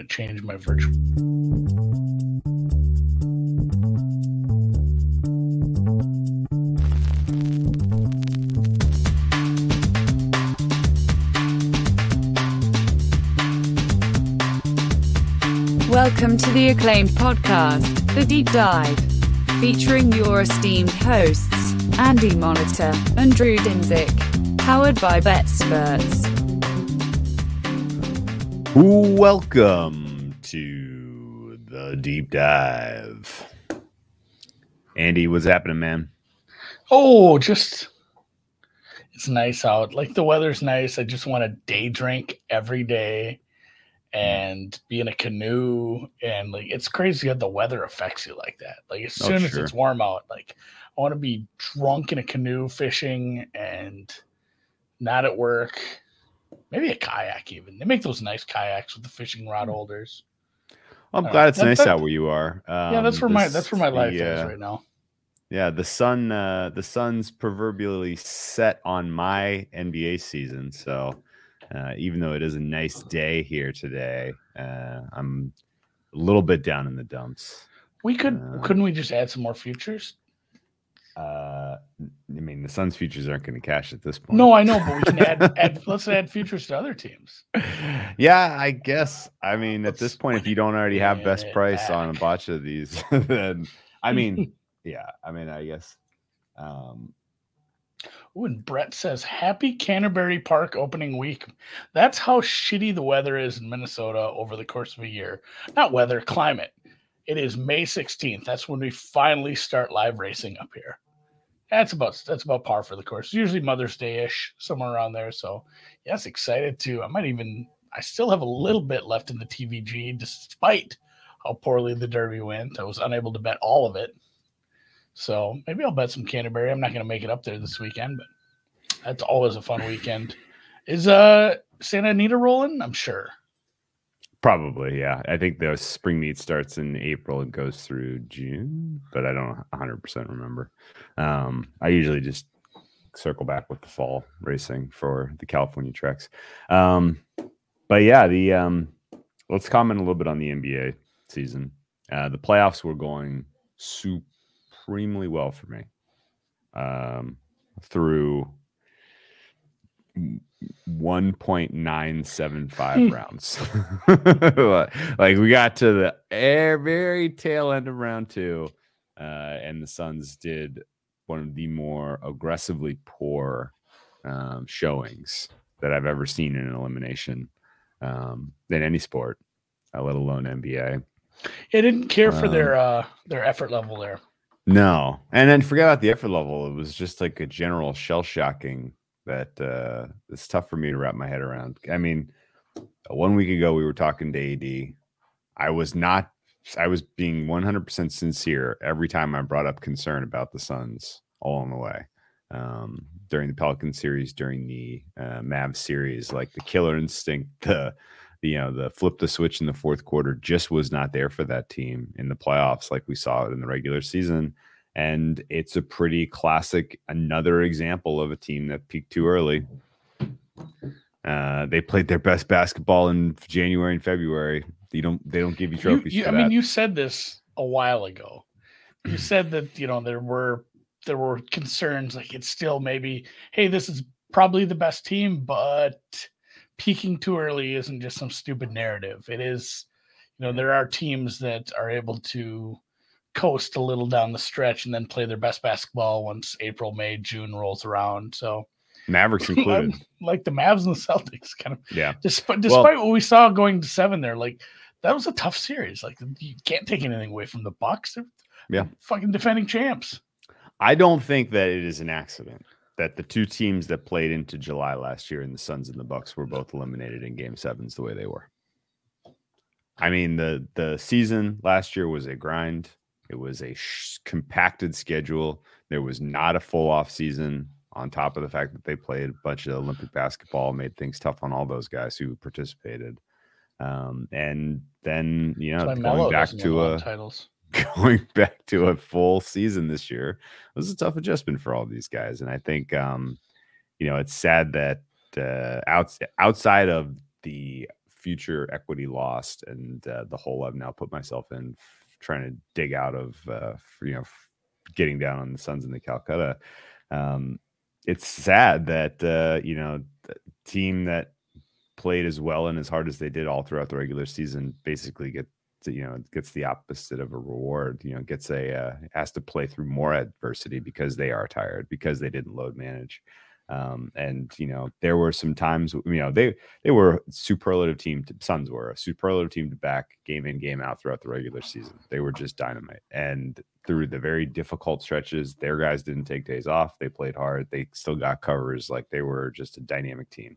I changed my virtual. Welcome to the acclaimed podcast, The Deep Dive, featuring your esteemed hosts, Andy Monitor and Drew Dinsick, powered by BetSperts. Welcome to The Deep Dive. Andy, what's happening, man? Oh, it's nice out. Like, the weather's nice. I just want to day drink every day and be in a canoe, and like, it's crazy how the weather affects you like that. Like, as soon as it's warm out, like, I want to be drunk in a canoe fishing and not at work. Maybe a kayak even. They make those nice kayaks with the fishing rod holders. I'm glad it's nice out where you are. Yeah, that's where my life is right now. Yeah, the sun's proverbially set on my NBA season. So even though it is a nice day here today, I'm a little bit down in the dumps. We couldn't we just add some more futures? I mean, the Suns futures aren't going to cash at this point. No, I know, but we can let's add futures to other teams. Yeah, I guess. I mean, at this point, if you don't already have best price on a bunch of these, then I guess. And Brett says, happy Canterbury Park opening week. That's how shitty the weather is in Minnesota over the course of a year. Not weather, climate. It is May 16th. That's when we finally start live racing up here. That's about par for the course. It's usually Mother's Day-ish, somewhere around there. So, yes, excited to. I still have a little bit left in the TVG, despite how poorly the Derby went. I was unable to bet all of it. So, maybe I'll bet some Canterbury. I'm not going to make it up there this weekend, but that's always a fun weekend. Is Santa Anita rolling? I'm sure. Probably, yeah. I think the spring meet starts in April and goes through June, but I don't 100% remember. I usually just circle back with the fall racing for the California treks. But yeah, let's comment a little bit on the NBA season. The playoffs were going supremely well for me through 1.975 rounds. Like, we got to the very tail end of round two, and the Suns did one of the more aggressively poor showings that I've ever seen in an elimination in any sport, let alone NBA. They didn't care for their effort level there. No, and then forget about the effort level. It was just like a general shell shocking that it's tough for me to wrap my head around. I mean, 1 week ago we were talking to AD. I was being 100% sincere every time I brought up concern about the Suns along the way. During the Pelican series, during the Mavs series, like, the killer instinct, the flip the switch in the fourth quarter just was not there for that team in the playoffs like we saw it in the regular season. And it's a pretty classic, another example of a team that peaked too early. They played their best basketball in January and February. They don't give you trophies for that. I mean, you said this a while ago. You said that, you know, there were concerns, like, it's still maybe, hey, this is probably the best team, but peaking too early isn't just some stupid narrative. It is, you know, there are teams that are able to coast a little down the stretch and then play their best basketball once April, May, June rolls around. So, Mavericks included, like the Mavs and the Celtics, kind of. Yeah. Despite what we saw going to 7 there, like, that was a tough series. Like, you can't take anything away from the Bucks. They're fucking defending champs. I don't think that it is an accident that the two teams that played into July last year, and the Suns and the Bucks, were both eliminated in Game 7s the way they were. I mean, the season last year was a grind. It was a compacted schedule. There was not a full off season, on top of the fact that they played a bunch of Olympic basketball, made things tough on all those guys who participated. And then, you know, going back to a full season this year was a tough adjustment for all these guys. And I think, it's sad that outside of the future equity lost, and the hole I've now put myself in trying to dig out of, getting down on the Suns and the Calcutta. It's sad that, the team that played as well and as hard as they did all throughout the regular season basically gets the opposite of a reward, has to play through more adversity because they are tired, because they didn't load manage. There were some times, they were superlative team. Suns were a superlative team to back game in, game out throughout the regular season. They were just dynamite. And through the very difficult stretches, their guys didn't take days off. They played hard. They still got covers. Like, they were just a dynamic team.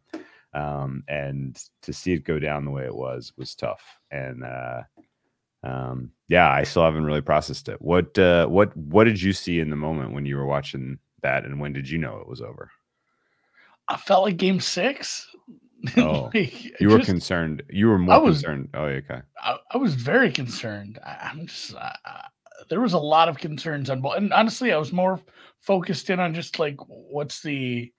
And to see it go down the way it was tough. And, I still haven't really processed it. What did you see in the moment when you were watching that? And when did you know it was over? I felt like Game 6. Oh, you were concerned. You were concerned. Oh, okay. I was very concerned. There was a lot of concerns on both. And honestly, I was more focused in on just like, what's the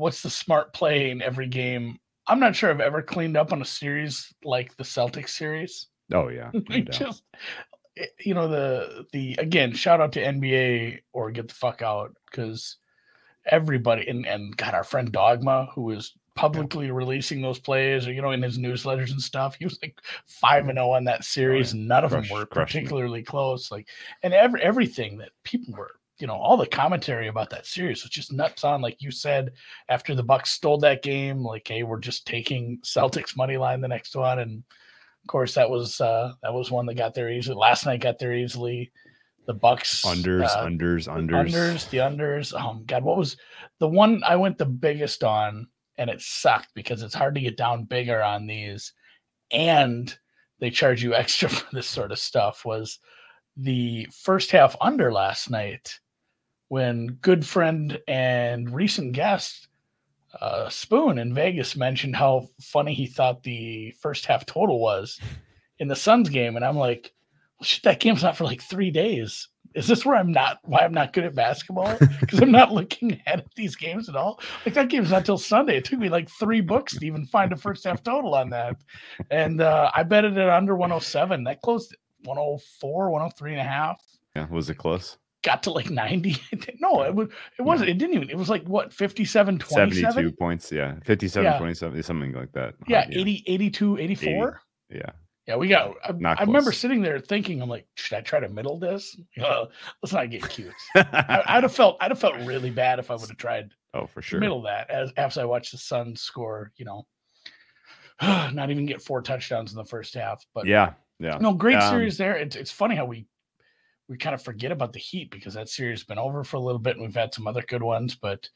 smart play in every game. I'm not sure I've ever cleaned up on a series like the Celtics series. Oh yeah. Again, shout out to NBA or get the fuck out, because everybody and God, our friend Dogma, who is publicly releasing those plays, or in his newsletters and stuff, he was like 5-0 on that series, and none of them were particularly close. Like, and everything that people were, all the commentary about that series was just nuts on. Like you said, after the Bucks stole that game, like, hey, we're just taking Celtics money line the next one, and of course that was one that got there easily. Last night got there easily. The Bucks unders. God, what was the one I went the biggest on? And it sucked because it's hard to get down bigger on these, and they charge you extra for this sort of stuff. Was the first half under last night, when good friend and recent guest Spoon in Vegas mentioned how funny he thought the first half total was in the Suns game, and I'm like, shit, that game's not for like 3 days. Is this why I'm not good at basketball? Because I'm not looking ahead at these games at all. Like, that game's not till Sunday. It took me like 3 books to even find a first half total on that. And I bet it at under 107. That closed at 104, 103.5. Yeah, was it close? Got to like 90. No, it wasn't. It didn't even. It was like, what, 57, 27? 72 points. Yeah. 57, yeah. 27, something like that. Yeah. 80, 82, 84. 80, yeah. Yeah, we got. I remember sitting there thinking, I'm like, should I try to middle this? Let's not get cute. I'd have felt really bad if I would have tried. Oh, for sure. Middle that after I watched the Suns score, not even get 4 touchdowns in the first half. But yeah. No, great series there. It's funny how we kind of forget about the Heat because that series has been over for a little bit, and we've had some other good ones. But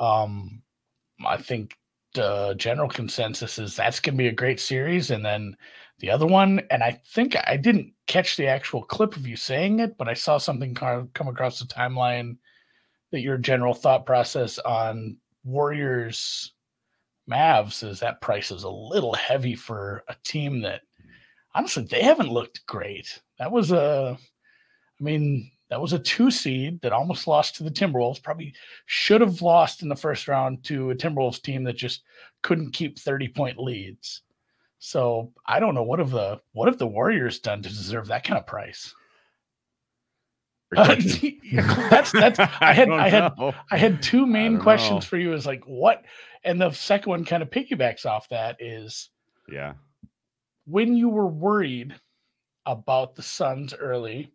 I think the general consensus is that's going to be a great series, and then. The other one, and I think I didn't catch the actual clip of you saying it, but I saw something come across the timeline that your general thought process on Warriors Mavs is that price is a little heavy for a team that, honestly, they haven't looked great. That was a 2 seed that almost lost to the Timberwolves, probably should have lost in the first round to a Timberwolves team that just couldn't keep 30-point leads. So I don't know what have the Warriors done to deserve that kind of price. That's I had 2 main questions for you. Is like what, and the second one kind of piggybacks off that is, when you were worried about the Suns early,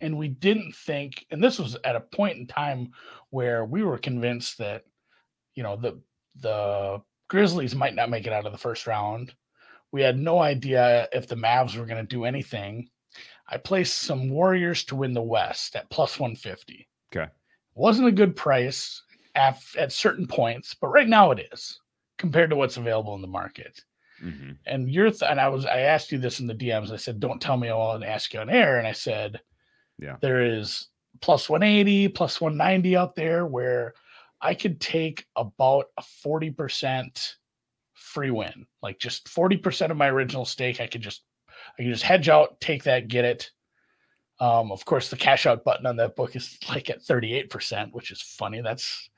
and we didn't think, and this was at a point in time where we were convinced that the Grizzlies might not make it out of the first round. We had no idea if the Mavs were going to do anything. I placed some Warriors to win the West at +150. Okay. Wasn't a good price at certain points, but right now it is compared to what's available in the market. Mm-hmm. And I asked you this in the DMs. I said, don't tell me I won't ask you on air. And I said, there is +180, +190 out there where I could take about a 40% free win, like just 40% of my original stake. I could just hedge out, take that, get it. Of course, the cash out button on that book is like at 38%, which is funny. That's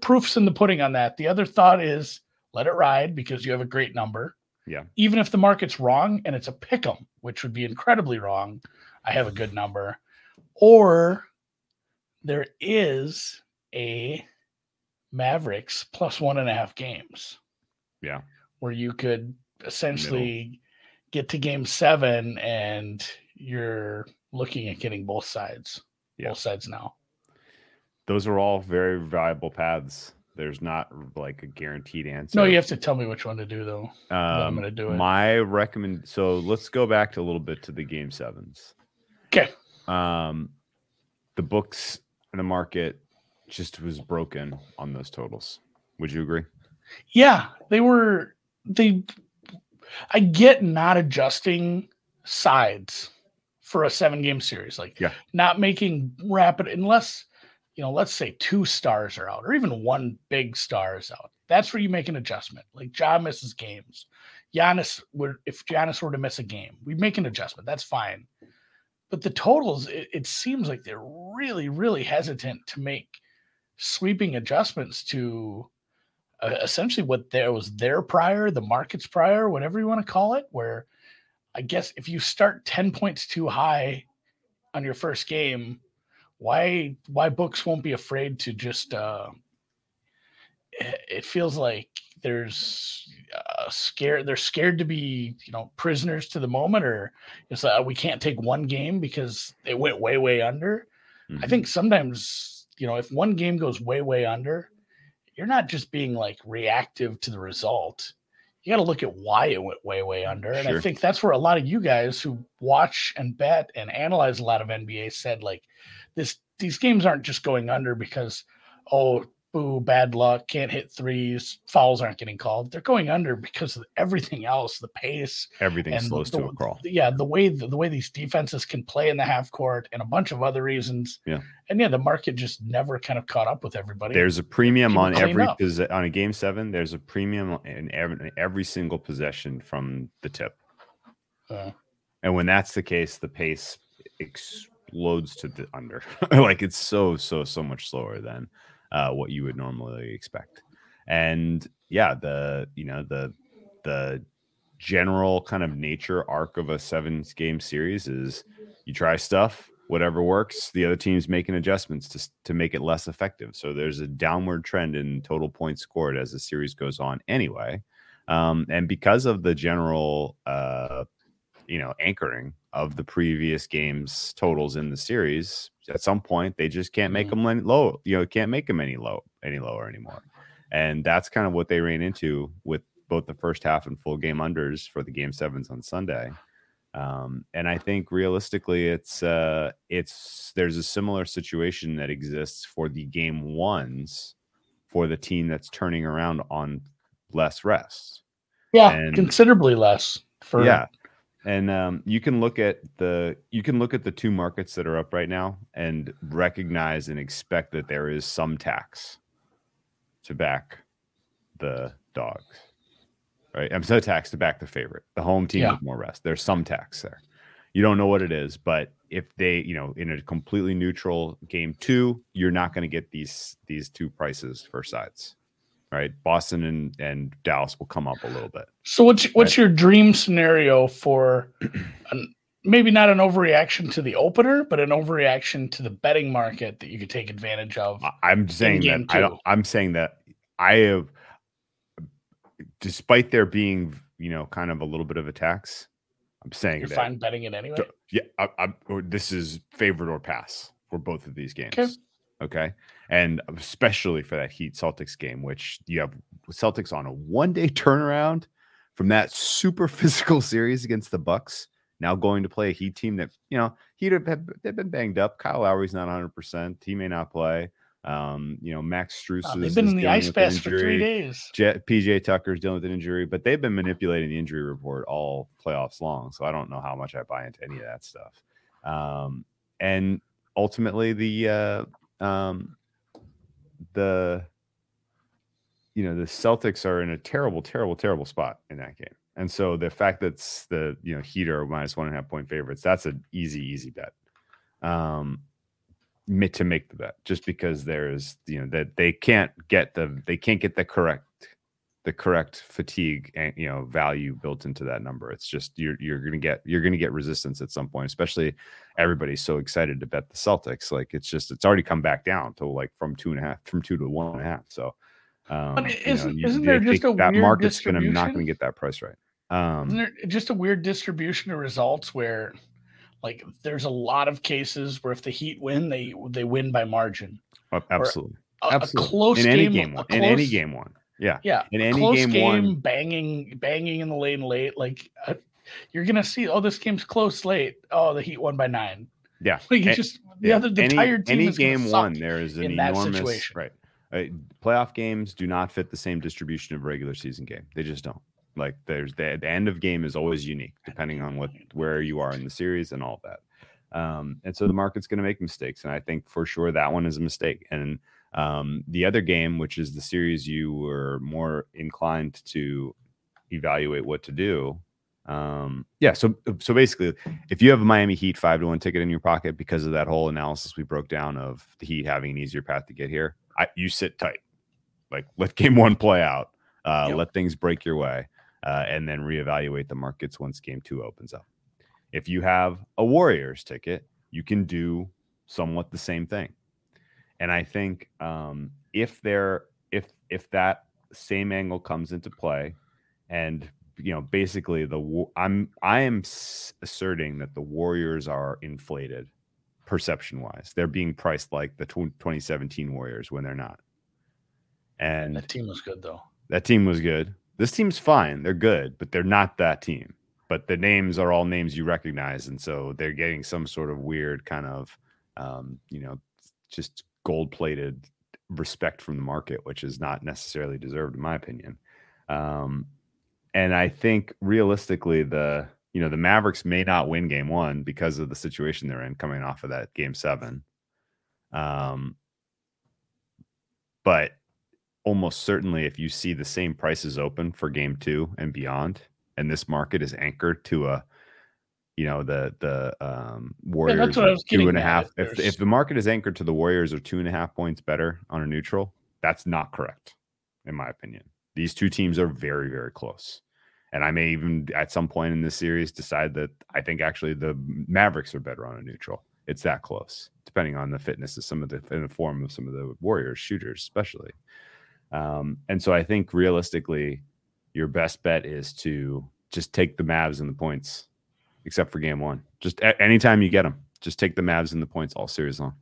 proof's in the pudding on that. The other thought is, let it ride because you have a great number. Yeah. Even if the market's wrong and it's a pick 'em, which would be incredibly wrong, I have a good number. Or there is a Mavericks plus 1.5 games. Yeah. Where you could essentially get to game 7 and you're looking at getting both sides. Yeah. Both sides now. Those are all very viable paths. There's not like a guaranteed answer. No, you have to tell me which one to do though. I'm going to do it. So let's go back to a little bit to the game 7s. Okay. The books and the market just was broken on those totals. Would you agree? Yeah, I get not adjusting sides for a 7-game series. Like not making rapid, unless, let's say 2 stars are out or even 1 big star is out. That's where you make an adjustment. Like Ja misses games. If Giannis were to miss a game, we make an adjustment. That's fine. But the totals, it seems like they're really, really hesitant to make sweeping adjustments to essentially what there was their prior, the market's prior, whatever you want to call it, where I guess if you start 10 points too high on your first game, why books won't be afraid to just it feels like there's they're scared to be, prisoners to the moment, or it's like we can't take 1 game because it went way, way under. Mm-hmm. I think sometimes, if 1 game goes way, way under, you're not just being like reactive to the result. You got to look at why it went way, way under. And I think that's where a lot of you guys who watch and bet and analyze a lot of NBA said, like, these games aren't just going under because, oh, boo, bad luck, can't hit threes, fouls aren't getting called. They're going under because of everything else, the pace. Everything slows to a crawl. Yeah, the way these defenses can play in the half court and a bunch of other reasons. Yeah. And the market just never kind of caught up with everybody. There's a premium on on a game 7. There's a premium in every single possession from the tip. And when that's the case, the pace explodes to the under. Like it's so much slower than what you would normally expect. And the general kind of nature arc of a 7-game series is you try stuff. Whatever works, the other team's making adjustments to make it less effective. So there's a downward trend in total points scored as the series goes on anyway. And because of the general, anchoring of the previous game's totals in the series, at some point they just can't make them low. Can't make them any lower anymore. And that's kind of what they ran into with both the first half and full game unders for the game 7s on Sunday. And I think realistically, there's a similar situation that exists for the game 1s for the team that's turning around on less rest. Yeah, considerably less. And you can look at the 2 markets that are up right now and recognize and expect that there is some tax to back the dogs. Right? I'm so taxed to back the favorite. The home team with more rest. There's some tax there. You don't know what it is, but if they, in a completely neutral game 2, you're not going to get these 2 prices for sides, right? Boston and Dallas will come up a little bit. So what's your dream scenario for maybe not an overreaction to the opener, but an overreaction to the betting market that you could take advantage of? I'm saying that despite there being, kind of a little bit of a tax, I'm saying you're fine betting it anyway. Yeah, this is favored or pass for both of these games. Okay, and especially for that Heat Celtics game, which you have Celtics on a 1-day turnaround from that super physical series against the Bucks. Now going to play a Heat team that Heat they've been banged up. Kyle Lowry's not 100%. He may not play. Max Strus they've been in the ice bath for 3 days. PJ Tucker's dealing with an injury, but they've been manipulating the injury report all playoffs long. So I don't know how much I buy into any of that stuff. And ultimately, the Celtics are in a terrible, terrible, terrible spot in that game. And so the fact that the Heat are minus 1.5 point favorites, that's an easy bet. To make the bet just because there's that they can't get the correct the correct fatigue and, you know, value built into that number. It's just you're gonna get resistance at some point, especially everybody's so excited to bet the Celtics. Like it's already come back down to like from 2 to 1.5. So that market's not gonna get that price right. Isn't there just a weird distribution of results where like there's a lot of cases where if the Heat win, they win by margin. Absolutely. A close in any game one. Yeah. Yeah. In any game one, banging in the lane late. Like you're going to see, oh, this game's close late. Oh, the Heat won by 9. Yeah. Like it's just the tired team. Any game one, there is an enormous, right. Playoff games do not fit the same distribution of regular season game. They just don't. Like there's the end of game is always unique depending on where you are in the series and all that. And so the market's going to make mistakes. And I think for sure that one is a mistake. And the other game, which is the series you were more inclined to evaluate what to do. So basically, if you have a Miami Heat 5-1 ticket in your pocket because of that whole analysis we broke down of the Heat having an easier path to get here, you sit tight. Like let game one play out. Let things break your way, and then reevaluate the markets once game 2 opens up. If you have a Warriors ticket, you can do somewhat the same thing. And I think if that same angle comes into play, and you know basically I am asserting that the Warriors are inflated perception wise. They're being priced like the 2017 Warriors when they're not. And that team was good though. That team was good. This team's fine. They're good, but they're not that team. But the names are all names you recognize, and so they're getting some sort of weird kind of, just gold-plated respect from the market, which is not necessarily deserved, in my opinion. And I think realistically, the Mavericks may not win game 1 because of the situation they're in, coming off of that game 7. But almost certainly if you see the same prices open for game 2 and beyond, and this market is anchored to the Warriors 2.5. If the market is anchored to the Warriors are 2.5 points better on a neutral, that's not correct. In my opinion, these two teams are very, very close. And I may even at some point in this series decide that I think actually the Mavericks are better on a neutral. It's that close, depending on the fitness of the Warriors shooters, especially. And so I think realistically, your best bet is to just take the Mavs and the points, except for game 1. Just anytime you get them, just take the Mavs and the points all series long.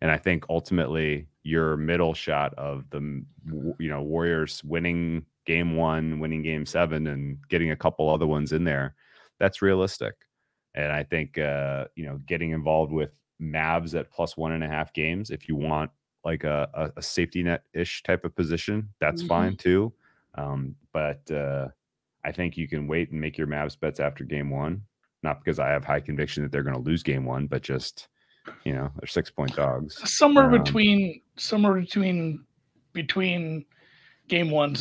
And I think ultimately your middle shot of the Warriors winning game 1, winning game 7, and getting a couple other ones in there, that's realistic. And I think getting involved with Mavs at +1.5 games, if you want like a safety net ish type of position, that's fine too. But I think you can wait and make your Mavs bets after game 1, not because I have high conviction that they're going to lose game 1, but just, they're 6-point dogs. Somewhere between game 1s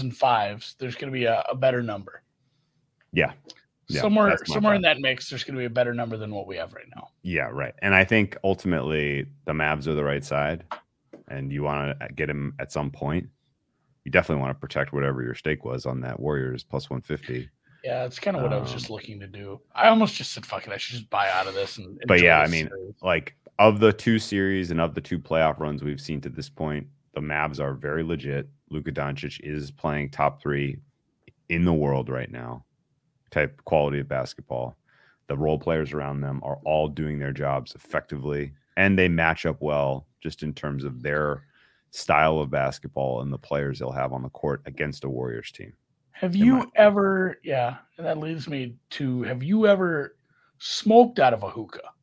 and 5s, there's going to be a better number. Yeah. Somewhere in that mix, there's going to be a better number than what we have right now. Yeah. Right. And I think ultimately the Mavs are the right side and you want to get them at some point. You definitely want to protect whatever your stake was on that Warriors +150. Yeah, it's kind of what I was just looking to do. I almost just said, "Fuck it, I should just buy out of this." Series. Like of the two series and of the two playoff runs we've seen to this point, the Mavs are very legit. Luka Doncic is playing top 3 in the world right now, type quality of basketball. The role players around them are all doing their jobs effectively, and they match up well just in terms of their style of basketball and the players they'll have on the court against a Warriors team. Have you ever smoked out of a hookah?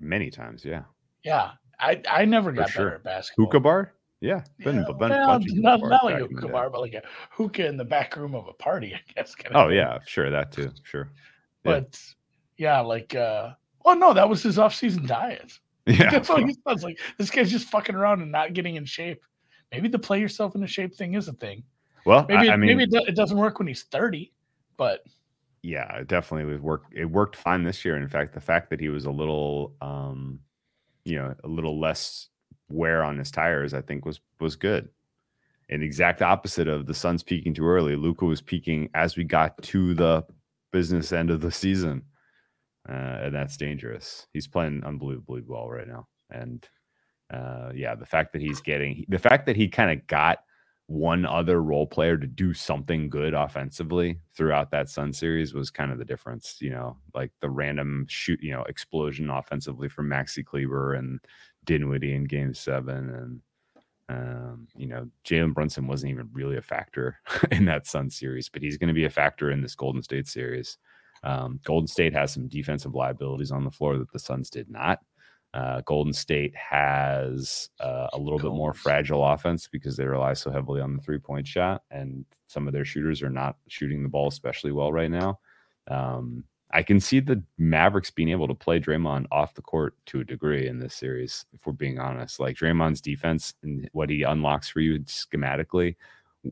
Many times, yeah. Yeah, I never got better at basketball. Hookah bar? Yeah. Not like a hookah bar, but like a hookah in the back room of a party, I guess. Yeah, sure, that too, sure. But, that was his off-season diet. Yeah, that's all he sounds like. This guy's just fucking around and not getting in shape. Maybe the play yourself into shape thing is a thing. Well, maybe it doesn't work when he's 30, but yeah, definitely would work. It worked fine this year. In fact, the fact that he was a little less wear on his tires, I think was good. an exact opposite of the Suns peaking too early. Luka was peaking as we got to the business end of the season. And that's dangerous. He's playing unbelievably well right now. And the fact that he's getting, the fact that he kind of got one other role player to do something good offensively throughout that Sun series was kind of the difference, you know, like the random shoot, you know, explosion offensively from Maxi Kleber and Dinwiddie in Game 7. And, you know, Jalen Brunson wasn't even really a factor in that Sun series, but he's going to be a factor in this Golden State series. Golden State has some defensive liabilities on the floor that the Suns did not. Golden State has a little bit more fragile offense because they rely so heavily on the three-point shot, and some of their shooters are not shooting the ball especially well right now. I can see the Mavericks being able to play Draymond off the court to a degree in this series, if we're being honest. Like, Draymond's defense and what he unlocks for you schematically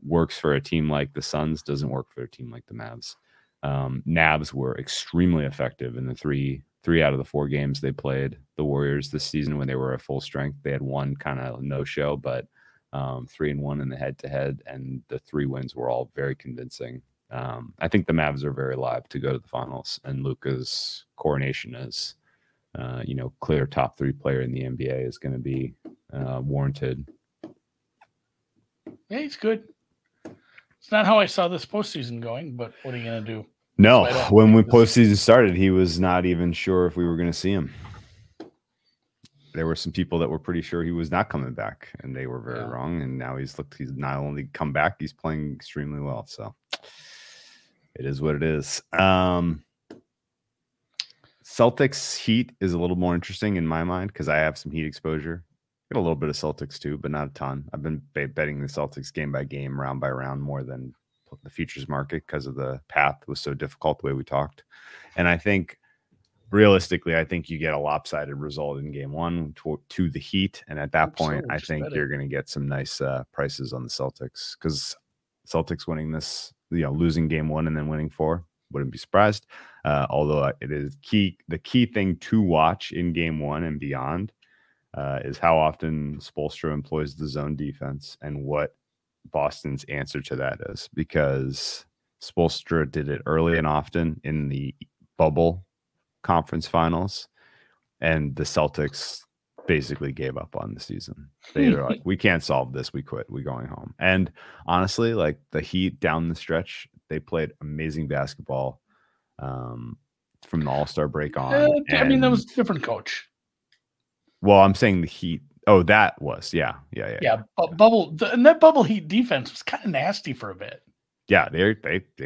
works for a team like the Suns, doesn't work for a team like the Mavs. Mavs were extremely effective in the three out of the four games they played the Warriors this season when they were at full strength. They had one kind of no show, but 3-1 in the head to head, and the three wins were all very convincing. I think the Mavs are very live to go to the finals, and Luka's coronation as clear top three player in the NBA is going to be warranted. Yeah, he's good. It's not how I saw this postseason going, but what are you going to do? No, when we postseason started, he was not even sure if we were going to see him. There were some people that were pretty sure he was not coming back, and they were very wrong. And now he's not only come back, he's playing extremely well. So it is what it is. Celtics Heat is a little more interesting in my mind because I have some Heat exposure. Got a little bit of Celtics too, but not a ton. I've been betting the Celtics game by game, round by round, more than the futures market because of the path was so difficult the way we talked. And I think realistically, I think you get a lopsided result in Game 1 to the Heat. And at that point, I think you're going to get some nice prices on the Celtics, because Celtics winning this, losing Game 1 and then winning 4, wouldn't be surprised. Although it is the key thing to watch in Game 1 and beyond is how often Spoelstra employs the zone defense and what Boston's answer to that is, because Spoelstra did it early and often in the bubble conference finals, and the Celtics basically gave up on the season. They were like, we can't solve this, we quit, we're going home. And honestly, like, the Heat down the stretch, they played amazing basketball from the All-Star break on. That was a different coach. Well, I'm saying the Heat. Oh, that was, bubble, and that bubble Heat defense was kind of nasty for a bit. Yeah, they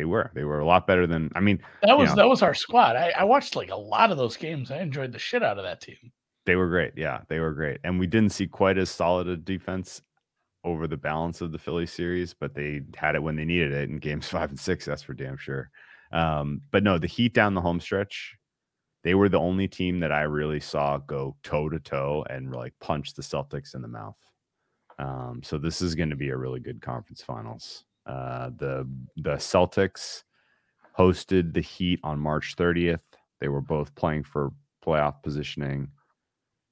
were a lot better than, I mean, that was our squad. I watched like a lot of those games. I enjoyed the shit out of that team. They were great. Yeah, they were great, and we didn't see quite as solid a defense over the balance of the Philly series, but they had it when they needed it in Games 5 and 6. That's for damn sure. But no, the Heat down the home stretch, they were the only team that I really saw go toe-to-toe and like punch the Celtics in the mouth. So this is going to be a really good conference finals. The Celtics hosted the Heat on March 30th. They were both playing for playoff positioning.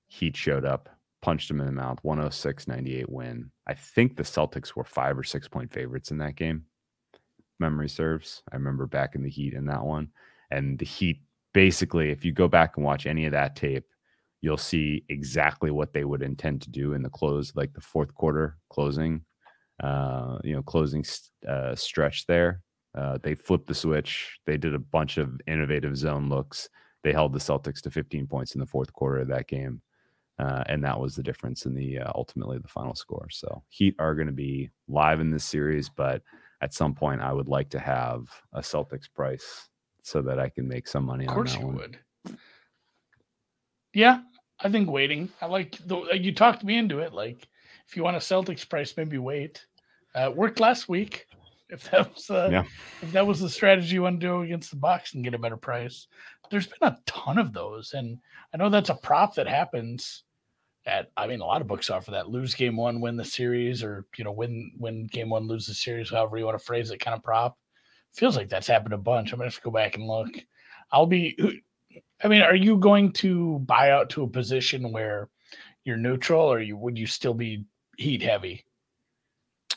Heat showed up, punched them in the mouth, 106-98 win. I think the Celtics were 5 or 6 point favorites in that game. Memory serves. I remember back in the Heat in that one. And the Heat, basically, if you go back and watch any of that tape, you'll see exactly what they would intend to do in the close, like the fourth quarter closing stretch there. They flipped the switch. They did a bunch of innovative zone looks. They held the Celtics to 15 points in the fourth quarter of that game. And that was the difference in the ultimately the final score. So Heat are going to be live in this series, but at some point I would like to have a Celtics price so that I can make some money on that one. Of course you would. Yeah, I think waiting. I like you talked me into it. Like, if you want a Celtics price, maybe wait. Worked last week. If that was the strategy you want to do against the Bucks and get a better price, there's been a ton of those, and I know that's a prop that happens. A lot of books offer that lose Game 1, win the series, or win Game 1, lose the series. However you want to phrase it, kind of prop. Feels like that's happened a bunch. I'm going to have to go back and look. Are you going to buy out to a position where you're neutral, or would you still be Heat heavy?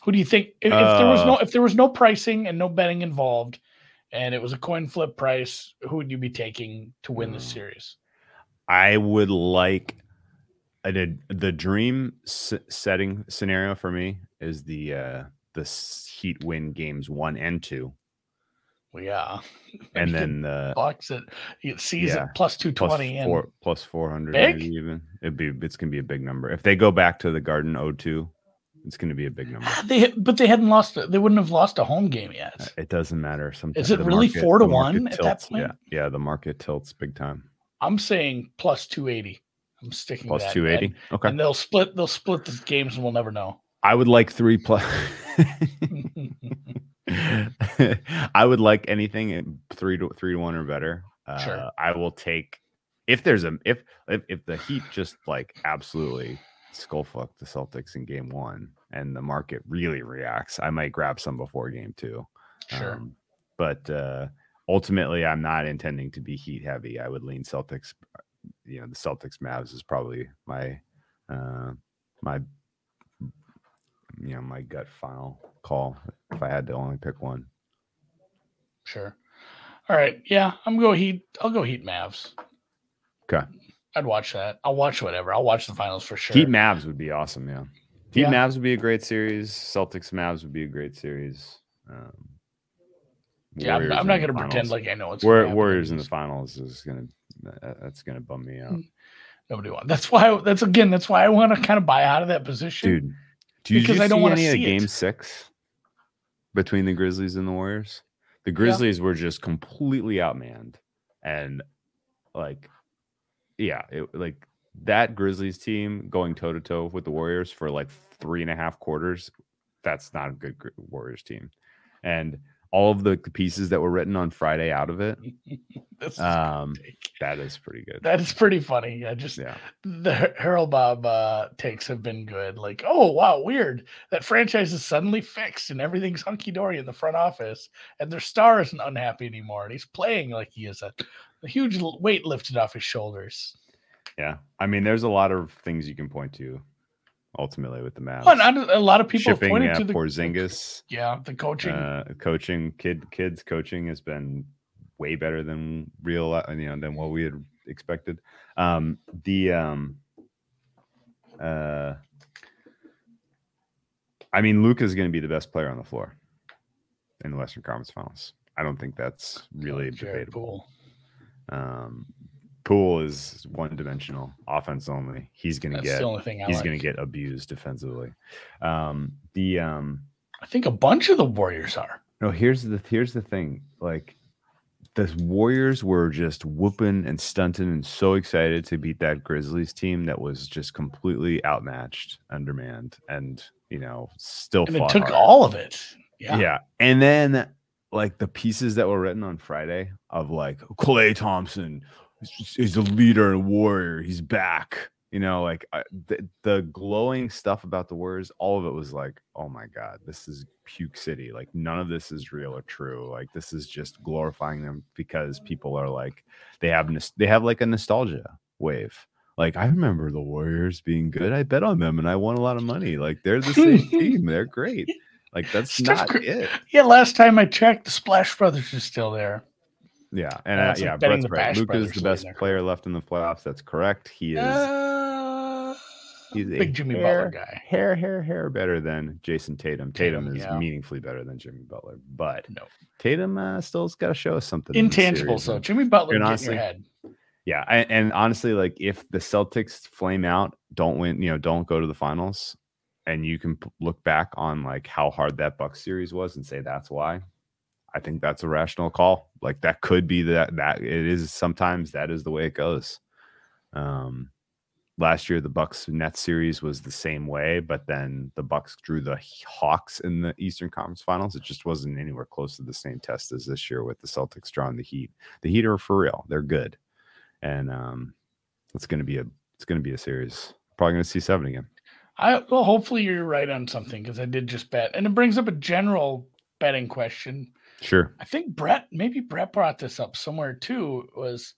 Who do you think if there was no pricing and no betting involved, and it was a coin flip price, who would you be taking to win this series? I would like the dream setting scenario for me is the Heat win games 1 and 2. Well, yeah, and then the Bucks it sees it plus 220 and plus 400. Maybe even it's gonna be a big number if they go back to the Garden 0-2. It's going to be a big number. They hadn't lost. They wouldn't have lost a home game yet. It doesn't matter. Sometimes is it really 4-1 at that point? Yeah, the market tilts big time. I'm saying plus 280. I'm sticking plus 280. Okay, and they'll split the games, and we'll never know. I would like 3+. I would like anything at 3-1 or better. Sure. I will take if the Heat just like absolutely skull fuck the Celtics in game 1 and the market really reacts, I might grab some before game 2. Sure. But ultimately I'm not intending to be Heat heavy. I would lean Celtics. You know, the Celtics Mavs is probably my my gut final call if I had to only pick one. Sure. All right. Yeah, I'll go Heat Mavs. Okay. I'd watch that. I'll watch whatever. I'll watch the finals for sure. Heat Mavs would be awesome, yeah. Heat Mavs would be a great series. Celtics Mavs would be a great series. I'm not going to pretend like I know what's going to happen. Warriors in the finals is that's going to bum me out. Nobody wants. That's why I want to kind of buy out of that position. Dude, I don't want to see any of Game 6 between the Grizzlies and the Warriors? The Grizzlies were just completely outmanned and like. Yeah, like that Grizzlies team going toe-to-toe with the Warriors for like 3.5 quarters, that's not a good Warriors team. And all of the pieces that were written on Friday out of it, that is pretty good. That is pretty funny. The Harold Bob takes have been good. Like, oh, wow, weird. That franchise is suddenly fixed and everything's hunky-dory in the front office and their star isn't unhappy anymore and he's playing like he is a huge weight lifted off his shoulders. Yeah. I mean, there's a lot of things you can point to ultimately with the Mavs. Well, a lot of people have pointed to the Porzingis. Yeah, the coaching. Kids coaching has been way better than than what we had expected. I mean, Luka's going to be the best player on the floor in the Western Conference Finals. I don't think that's really debatable. Poole is one-dimensional, offense only. He's going to get abused defensively. I think a bunch of the Warriors are. No, here's the thing. Like the Warriors were just whooping and stunting and so excited to beat that Grizzlies team that was just completely outmatched, undermanned, and still. And fought it took hard. All of it. Yeah, and then. Like the pieces that were written on Friday of like Klay Thompson is a leader and a warrior. He's back. Like the glowing stuff about the Warriors, all of it was like, oh my God, this is puke city. Like none of this is real or true. Like this is just glorifying them because people are like, they have like a nostalgia wave. Like I remember the Warriors being good. I bet on them and I won a lot of money. Like they're the same team. They're great. Like that's Steph, not it. Yeah, last time I checked, the Splash Brothers is still there. Yeah, Brett's right. Luka is the best player left in the playoffs. That's correct. He is. He's a big Jimmy Butler guy. Hair better than Jason Tatum. Tatum is meaningfully better than Jimmy Butler, but no. Tatum still's got to show us something. Intangible, so Jimmy Butler get in your head. Yeah, and honestly, like if the Celtics flame out, don't win, don't go to the finals. And you can look back on like how hard that Bucks series was and say that's why. I think that's a rational call. Like that could be that it is sometimes that is the way it goes. Last year the Bucks Nets series was the same way, but then the Bucks drew the Hawks in the Eastern Conference Finals. It just wasn't anywhere close to the same test as this year with the Celtics drawing the Heat. The Heat are for real. They're good, and it's going to be a series. Probably going to see 7 again. Hopefully you're right on something because I did just bet. And it brings up a general betting question. Sure. I think maybe Brett brought this up somewhere too. Was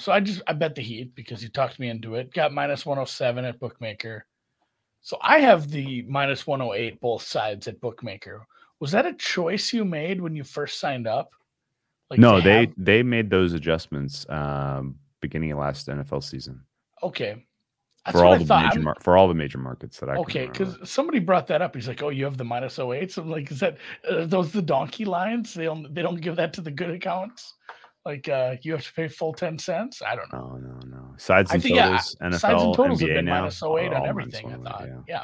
so I bet the Heat because he talked me into it. Got -107 at Bookmaker. So I have the minus 108 both sides at Bookmaker. Was that a choice you made when you first signed up? Like no, they made those adjustments beginning of last NFL season. Okay. That's for all the major markets that I okay, because somebody brought that up. He's like, "Oh, you have the minus 08." So I'm like, "Is that are those the donkey lines? They don't give that to the good accounts. Like you have to pay full 10 cents." I don't know. No. Sides and totals, NFL, sides and totals NBA have been now, minus 08 on everything. I thought, yeah.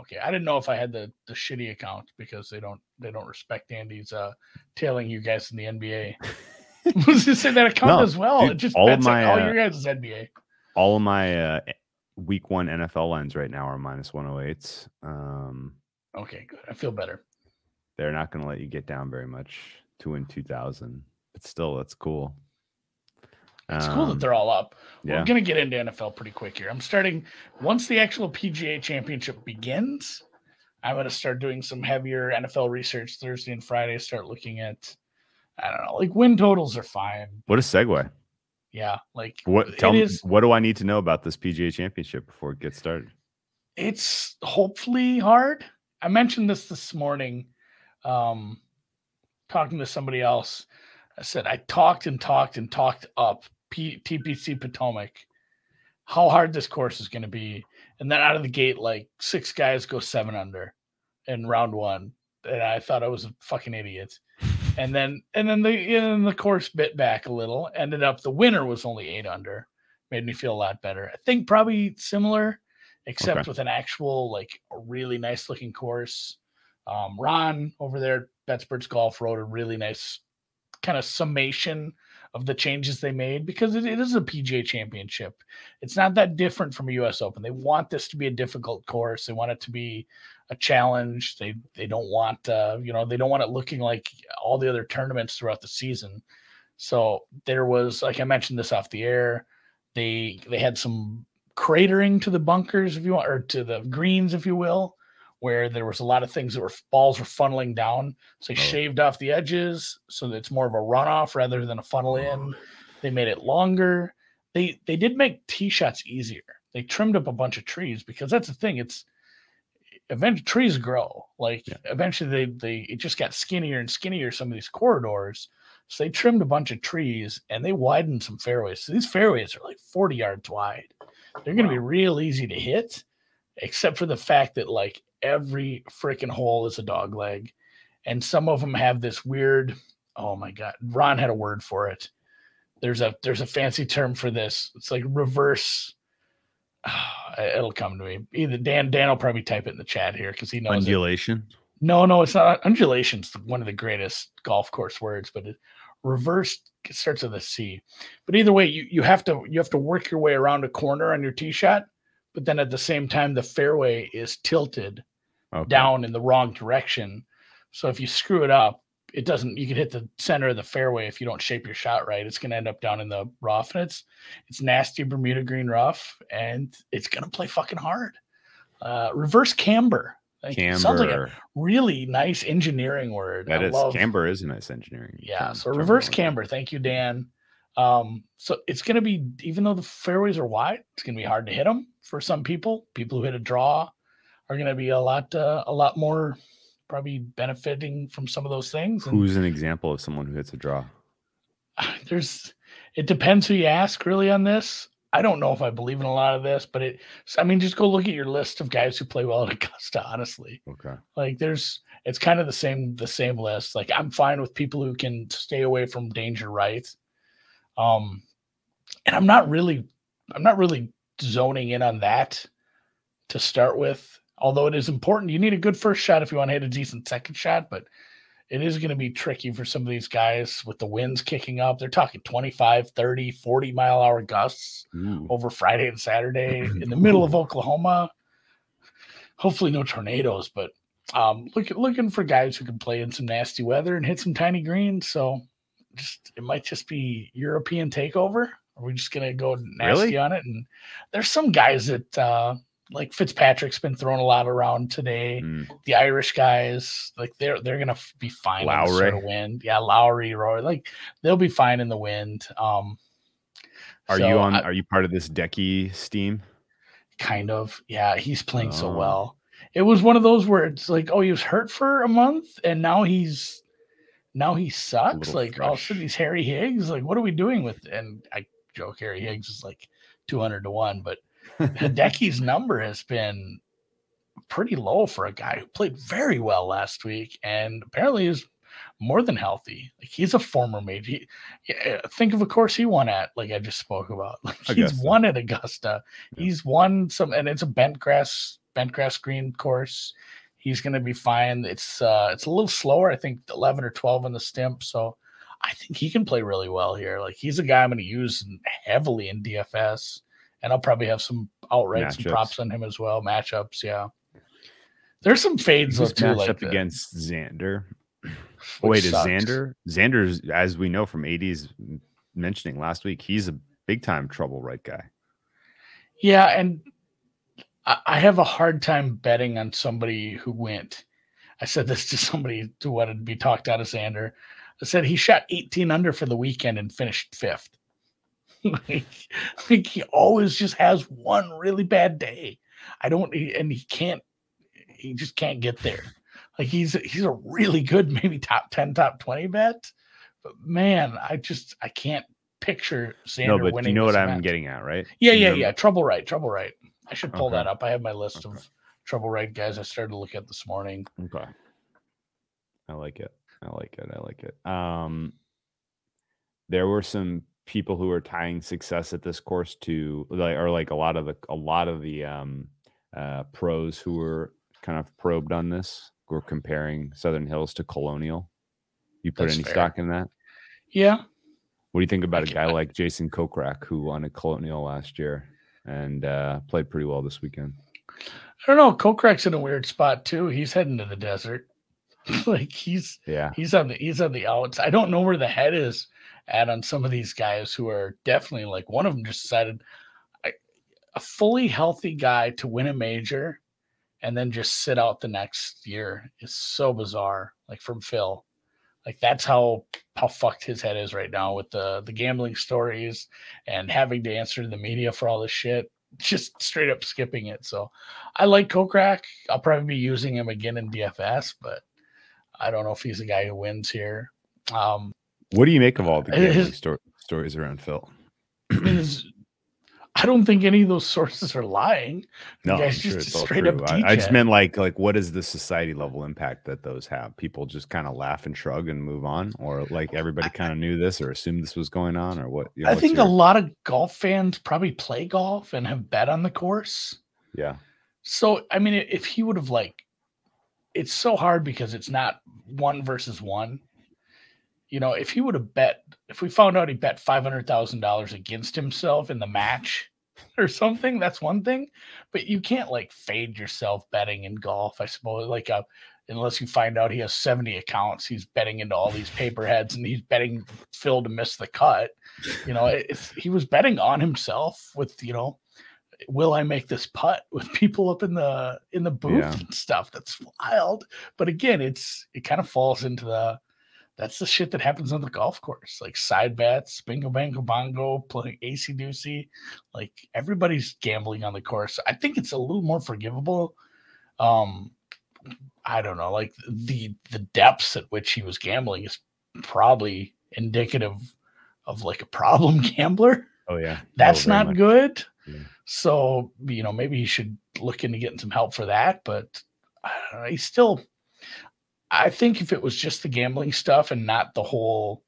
Okay, I didn't know if I had the shitty account because they don't respect Andy's tailing you guys in the NBA. I was just saying that account as well. Dude, it just bets on all your guys' NBA. All of my week one NFL lines right now are minus 108. Okay, good. I feel better. They're not going to let you get down very much. 2 in 2,000. But still, that's cool. It's cool that they're all up. We're going to get into NFL pretty quick here. I'm starting once the actual PGA Championship begins. I'm going to start doing some heavier NFL research Thursday and Friday. Start looking at, I don't know, like win totals are fine. What a segue. Yeah, like what do I need to know about this PGA Championship before it gets started? It's hopefully hard. I mentioned this morning, talking to somebody else. I said I talked up TPC Potomac, how hard this course is going to be, and then out of the gate, like six guys go 7 under in round one, and I thought I was a fucking idiot. And then the course bit back a little. Ended up the winner was only 8 under. Made me feel a lot better. I think probably similar, except with an actual like a really nice looking course. Ron over there at Bettsbird's Golf wrote a really nice kind of summation of the changes they made because it is a PGA Championship. It's not that different from a U.S. Open. They want this to be a difficult course. They want it to be a challenge. They don't want they don't want it looking like all the other tournaments throughout the season. So there was, like I mentioned this off the air, they had some cratering to the bunkers, if you want, or to the greens, if you will, where there was a lot of things that balls were funneling down. So they shaved off the edges so that it's more of a runoff rather than a funnel in. They made it longer. They did make tee shots easier. They trimmed up a bunch of trees because that's the thing. It's eventually trees grow. Like eventually it just got skinnier and skinnier, some of these corridors. So they trimmed a bunch of trees and they widened some fairways. So these fairways are like 40 yards wide. They're going to be real easy to hit, except for the fact that like every freaking hole is a dog leg. And some of them have this weird, oh my God, Ron had a word for it. There's a fancy term for this. It's like reverse. It'll come to me. Either Dan will probably type it in the chat here because he knows undulation. No, it's not. Undulation's one of the greatest golf course words, but it starts with a C. But either way, you have to work your way around a corner on your tee shot, but then at the same time the fairway is tilted down in the wrong direction. So if you screw it up, you can hit the center of the fairway if you don't shape your shot right. It's going to end up down in the rough, and it's nasty Bermuda green rough, and it's going to play fucking hard. Reverse camber. It sounds like a really nice engineering word. Camber is a nice engineering. Yeah, so reverse camber. Thank you, Dan. So it's going to be, even though the fairways are wide, it's going to be hard to hit them for some people. People who hit a draw are going to be a lot more probably benefiting from some of those things. And who's an example of someone who hits a draw? It depends who you ask really on this. I don't know if I believe in a lot of this, but just go look at your list of guys who play well at Augusta, honestly. Okay. Like it's kind of the same list. Like I'm fine with people who can stay away from danger, right? And I'm not really zoning in on that to start with. Although it is important, you need a good first shot if you want to hit a decent second shot, but it is going to be tricky for some of these guys with the winds kicking up. They're talking 25, 30, 40-mile-hour gusts over Friday and Saturday in the middle of Oklahoma. Hopefully no tornadoes, but looking for guys who can play in some nasty weather and hit some tiny greens. So it might just be European takeover. Are we just going to go nasty on it? And there's some guys that like Fitzpatrick's been thrown a lot around today. The Irish guys, like they're gonna be fine in the sort of wind. Yeah, Lowry, Rory, like they'll be fine in the wind. Are you part of this Decky steam? kind of. Yeah, he's playing so well. It was one of those where it's like, oh, he was hurt for a month, and now he sucks. Like, all of a sudden he's Harry Higgs. Like, what are we doing with it? And I joke Harry Higgs is like 200 to 1, but Hideki's number has been pretty low for a guy who played very well last week and apparently is more than healthy. Like, he's a former major. Think of a course he won at, like I just spoke about. Like, he's won at Augusta. Yeah. He's won some, and it's a bent grass green course. He's going to be fine. It's a little slower. I think 11 or 12 on the stimp. So I think he can play really well here. Like, he's a guy I'm going to use heavily in DFS, and I'll probably have some some props on him as well. Matchups. Yeah. There's some fades up too, like against Xander. Oh, wait, sucks. Is Xander? Xander's, as we know from AD's mentioning last week, he's a big time trouble right guy. Yeah, and I have a hard time betting on somebody who went. I said this to somebody who wanted to be talked out of Xander. I said he shot 18 under for the weekend and finished fifth. like he always just has one really bad day. He just can't get there. Like, he's a really good, maybe top 10, top 20 bet, but man, I can't picture Xander winning. No, but winning, you know what I'm getting at, right? Yeah, yeah. Trouble right. I should pull that up. I have my list of trouble right guys I started to look at this morning. Okay, I like it. There were some people who are tying success at this course to, or like a lot of the pros who were kind of probed on this. We're comparing Southern Hills to Colonial. You put any stock in that? Yeah. What do you think about a guy like Jason Kokrak, who won a Colonial last year and played pretty well this weekend? I don't know. Kokrak's in a weird spot too. He's heading to the desert. Like, he's on the outs. I don't know where the head is at on some of these guys who are definitely, like, one of them just decided a fully healthy guy to win a major and then just sit out the next year is so bizarre. Like, from Phil, like, that's how fucked his head is right now with the gambling stories and having to answer to the media for all this shit, just straight up skipping it. So I like Kokrak. I'll probably be using him again in DFS, but I don't know if he's a guy who wins here. What do you make of all the gambling stories around Phil? I don't think any of those sources are lying. No, I'm sure it's all true. I just meant like, what is the society level impact that those have? People just kind of laugh and shrug and move on, or like everybody kind of knew this or assumed this was going on, or what? I think a lot of golf fans probably play golf and have bet on the course. Yeah. So, I mean, if he would have, like, it's so hard because it's not one versus one. You know, if he would have bet, if we found out he bet $500,000 against himself in the match or something, that's one thing. But you can't, like, fade yourself betting in golf, I suppose. Like, unless you find out he has 70 accounts, he's betting into all these paperheads and he's betting Phil to miss the cut. You know, he was betting on himself with, you know, will I make this putt with people up in the booth and stuff. That's wild. But again, it kind of falls into that's the shit that happens on the golf course, like side bets, bingo, bango, bongo, playing AC Doocy. Like, everybody's gambling on the course. I think it's a little more forgivable. I don't know, like the depths at which he was gambling is probably indicative of, like, a problem gambler. Oh yeah, that's not good. Yeah. So, you know, maybe he should look into getting some help for that. But I don't know, he's still. I think if it was just the gambling stuff and not the whole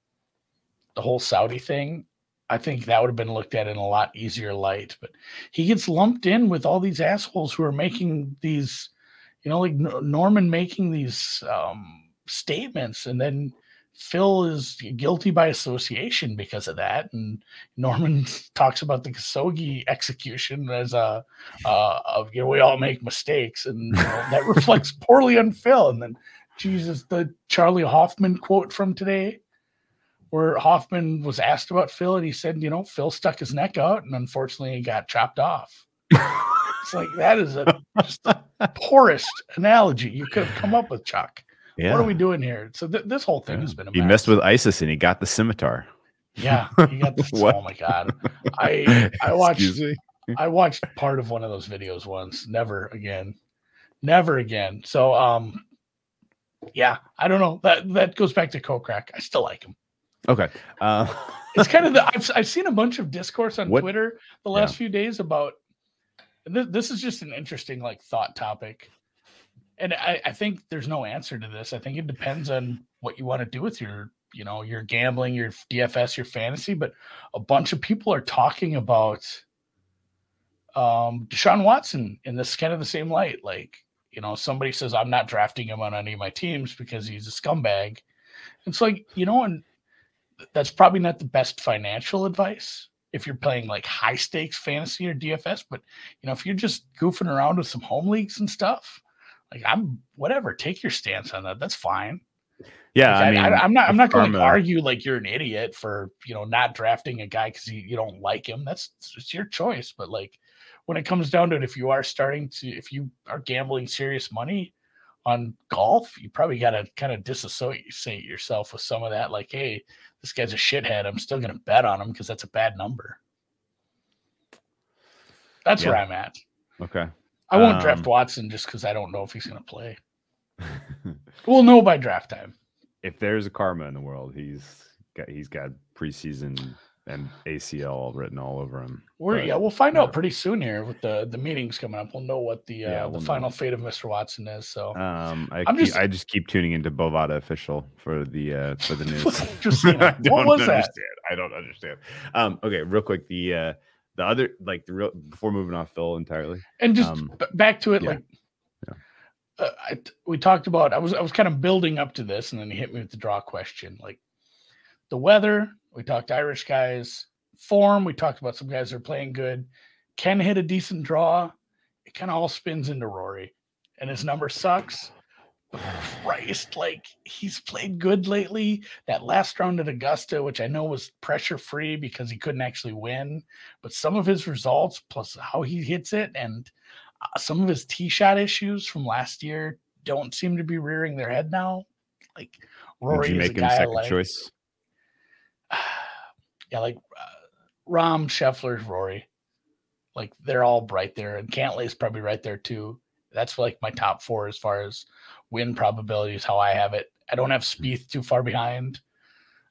Saudi thing, I think that would have been looked at in a lot easier light. But he gets lumped in with all these assholes who are making these, you know, like Norman making these statements, and then Phil is guilty by association because of that. And Norman talks about the Khashoggi execution as you know, we all make mistakes, and, you know, that reflects poorly on Phil. And then, Jesus, the Charlie Hoffman quote from today where Hoffman was asked about Phil and he said, you know, Phil stuck his neck out and unfortunately he got chopped off. It's like, that is just the poorest analogy you could have come up with, Chuck. Yeah. What are we doing here? So this whole thing has been a mess. He messed with ISIS and he got the scimitar. Yeah, he got the. Oh my God. I watched I watched part of one of those videos once. Never again. So, yeah, I don't know. That goes back to Kokrak. I still like him. Okay. It's kind of the I've seen a bunch of discourse on Twitter the last few days about, and this is just an interesting like thought topic. And I think there's no answer to this. I think it depends on what you want to do with your gambling, your DFS, your fantasy. But a bunch of people are talking about Deshaun Watson in this kind of the same light. Like, somebody says, I'm not drafting him on any of my teams because he's a scumbag. It's like, and that's probably not the best financial advice if you're playing like high stakes fantasy or DFS. But, if you're just goofing around with some home leagues and stuff, like take your stance on that. That's fine. Yeah. Like, I'm not going to argue like you're an idiot for, not drafting a guy because you don't like him. It's your choice. But like when it comes down to it, if you are gambling serious money on golf, you probably got to kind of disassociate yourself with some of that. Like, hey, this guy's a shithead. I'm still going to bet on him because that's a bad number. That's where I'm at. Okay. I won't draft Watson just because I don't know if he's going to play. We'll know by draft time. If there's a karma in the world, he's got preseason and ACL written all over him. We'll find out pretty soon here with the meetings coming up. We'll know what the final fate of Mr. Watson is. So I just keep tuning into Bovada Official for the news. I don't understand. Okay, real quick, the other, like, the real, before moving off Phil entirely, and just back to it, we talked about. I was kind of building up to this, and then he hit me with the draw question. Like the weather, we talked Irish guys form. We talked about some guys that are playing good, can hit a decent draw. It kind of all spins into Rory, and his number sucks. But Christ, like he's played good lately. That last round at Augusta, which I know was pressure free because he couldn't actually win, but some of his results plus how he hits it and some of his tee shot issues from last year don't seem to be rearing their head now. Like Rory is a guy I like. Choice? Yeah, like Rahm, Scheffler, Rory, like they're all right there, and Cantley's probably right there too. That's like my top four as far as win probability is how I have it. I don't have Spieth too far behind.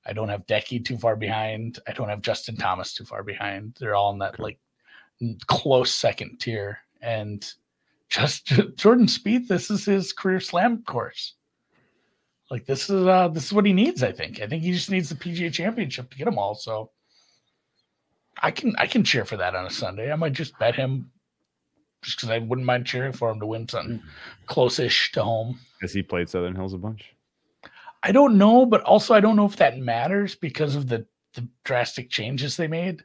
I don't have Hideki too far behind. I don't have Justin Thomas too far behind. They're all in that like close second tier. And just Jordan Spieth, this is his career slam course. Like this is what he needs. I think he just needs the PGA Championship to get them all. So I can cheer for that on a Sunday. I might just bet him. Just because I wouldn't mind cheering for him to win something close-ish to home. Has he played Southern Hills a bunch? I don't know, but also I don't know if that matters because of the drastic changes they made.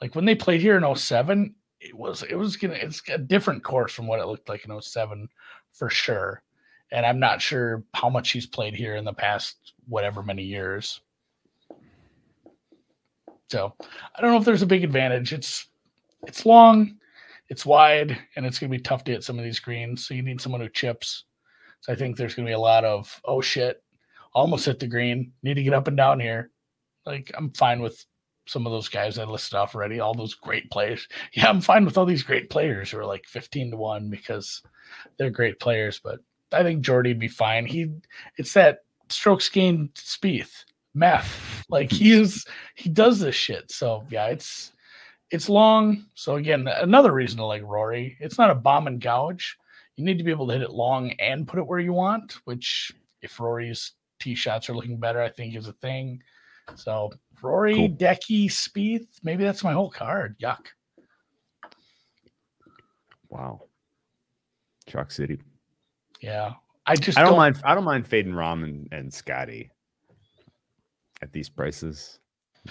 Like when they played here in 07, it's a different course from what it looked like in 07 for sure. And I'm not sure how much he's played here in the past whatever many years. So I don't know if there's a big advantage. It's long. It's wide, and it's going to be tough to hit some of these greens, so you need someone who chips. So I think there's going to be a lot of, oh, shit, almost hit the green, need to get up and down here. Like, I'm fine with some of those guys I listed off already, all those great players. Yeah, I'm fine with all these great players who are like 15-1 because they're great players, but I think Jordy would be fine. It's that strokes gained Spieth math. Like, he does this shit. So, yeah, It's long, so again, another reason to like Rory. It's not a bomb and gouge. You need to be able to hit it long and put it where you want, which if Rory's tee shots are looking better, I think is a thing. So Rory, cool. Hideki, Spieth, maybe that's my whole card. Yuck. Wow. Chalk City. Yeah. I don't mind fading Rahm and Scotty at these prices.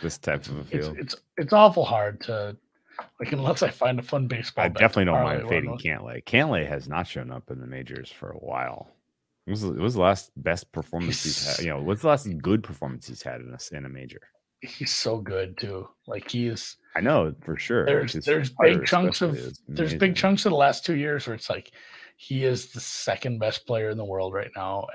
This type of a field, it's awful hard to like unless I find a fun baseball. I definitely don't mind fading Cantlay. Cantlay has not shown up in the majors for a while. It was the last best performance he's had. What's the last good performance he's had in a major? He's so good too. Like I know for sure. There's big chunks of the last 2 years where it's like he is the second best player in the world right now,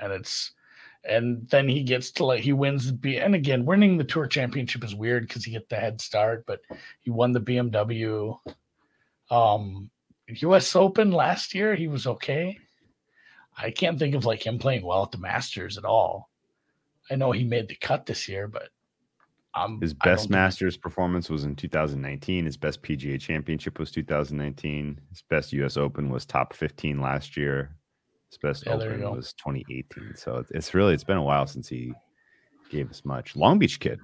and then he gets to he wins the and again winning the tour championship is weird because he gets the head start, but he won the BMW. U.S. Open last year, he was okay. I can't think of like him playing well at the Masters at all. I know he made the cut this year, but his best Masters performance was in 2019. His best PGA Championship was 2019. His best U.S. Open was top 15 last year. His best Open was 2018. So it's been a while since he gave us much. Long Beach kid,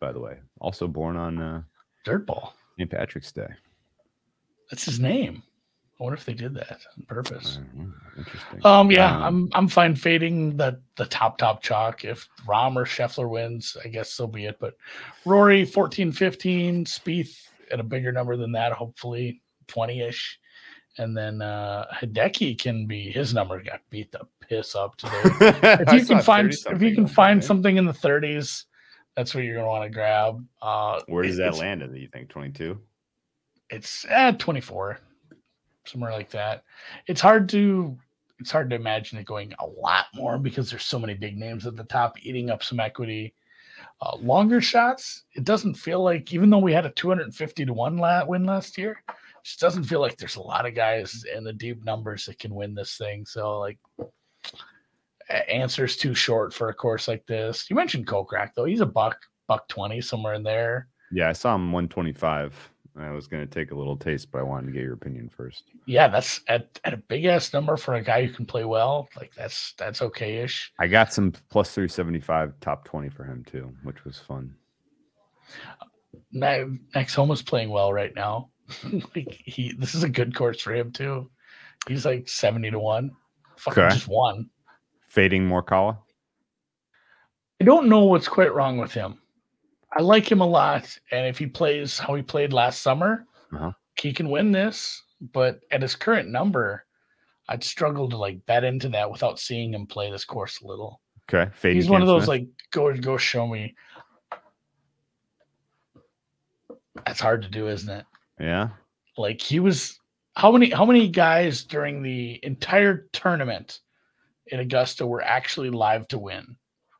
by the way, also born on Dirtball, St. Patrick's Day. That's his name. I wonder if they did that on purpose. Interesting. I'm fine fading the top chalk. If Rahm or Scheffler wins, I guess so be it. But Rory 14-15, Spieth at a bigger number than that, hopefully 20-ish, and then Hideki can be his number. Got beat the piss up today. If you can find something in the 30s, that's what you're gonna want to grab. Where does that land? Do you think 22? It's at 24. Somewhere like that. It's hard to imagine it going a lot more because there's so many big names at the top eating up some equity. Longer shots, it doesn't feel like, even though we had a 250-1 win last year, it just doesn't feel like there's a lot of guys in the deep numbers that can win this thing. So like, answer's too short for a course like this. You mentioned Kokrak though. He's a buck 20 somewhere in there. Yeah, I saw him 125. I was going to take a little taste, but I wanted to get your opinion first. Yeah, that's at a big-ass number for a guy who can play well. Like, that's okay-ish. I got some plus 375 top 20 for him, too, which was fun. Max Homa's playing well right now. This is a good course for him, too. He's like 70-1. Fucking okay. Just won. Fading Morikawa? I don't know what's quite wrong with him. I like him a lot, and if he plays how he played last summer, he can win this. But at his current number, I'd struggle to like bet into that without seeing him play this course a little. Okay, fading he's Cam one of those Smith. Like go show me. That's hard to do, isn't it? Yeah. Like he was how many guys during the entire tournament in Augusta were actually live to win?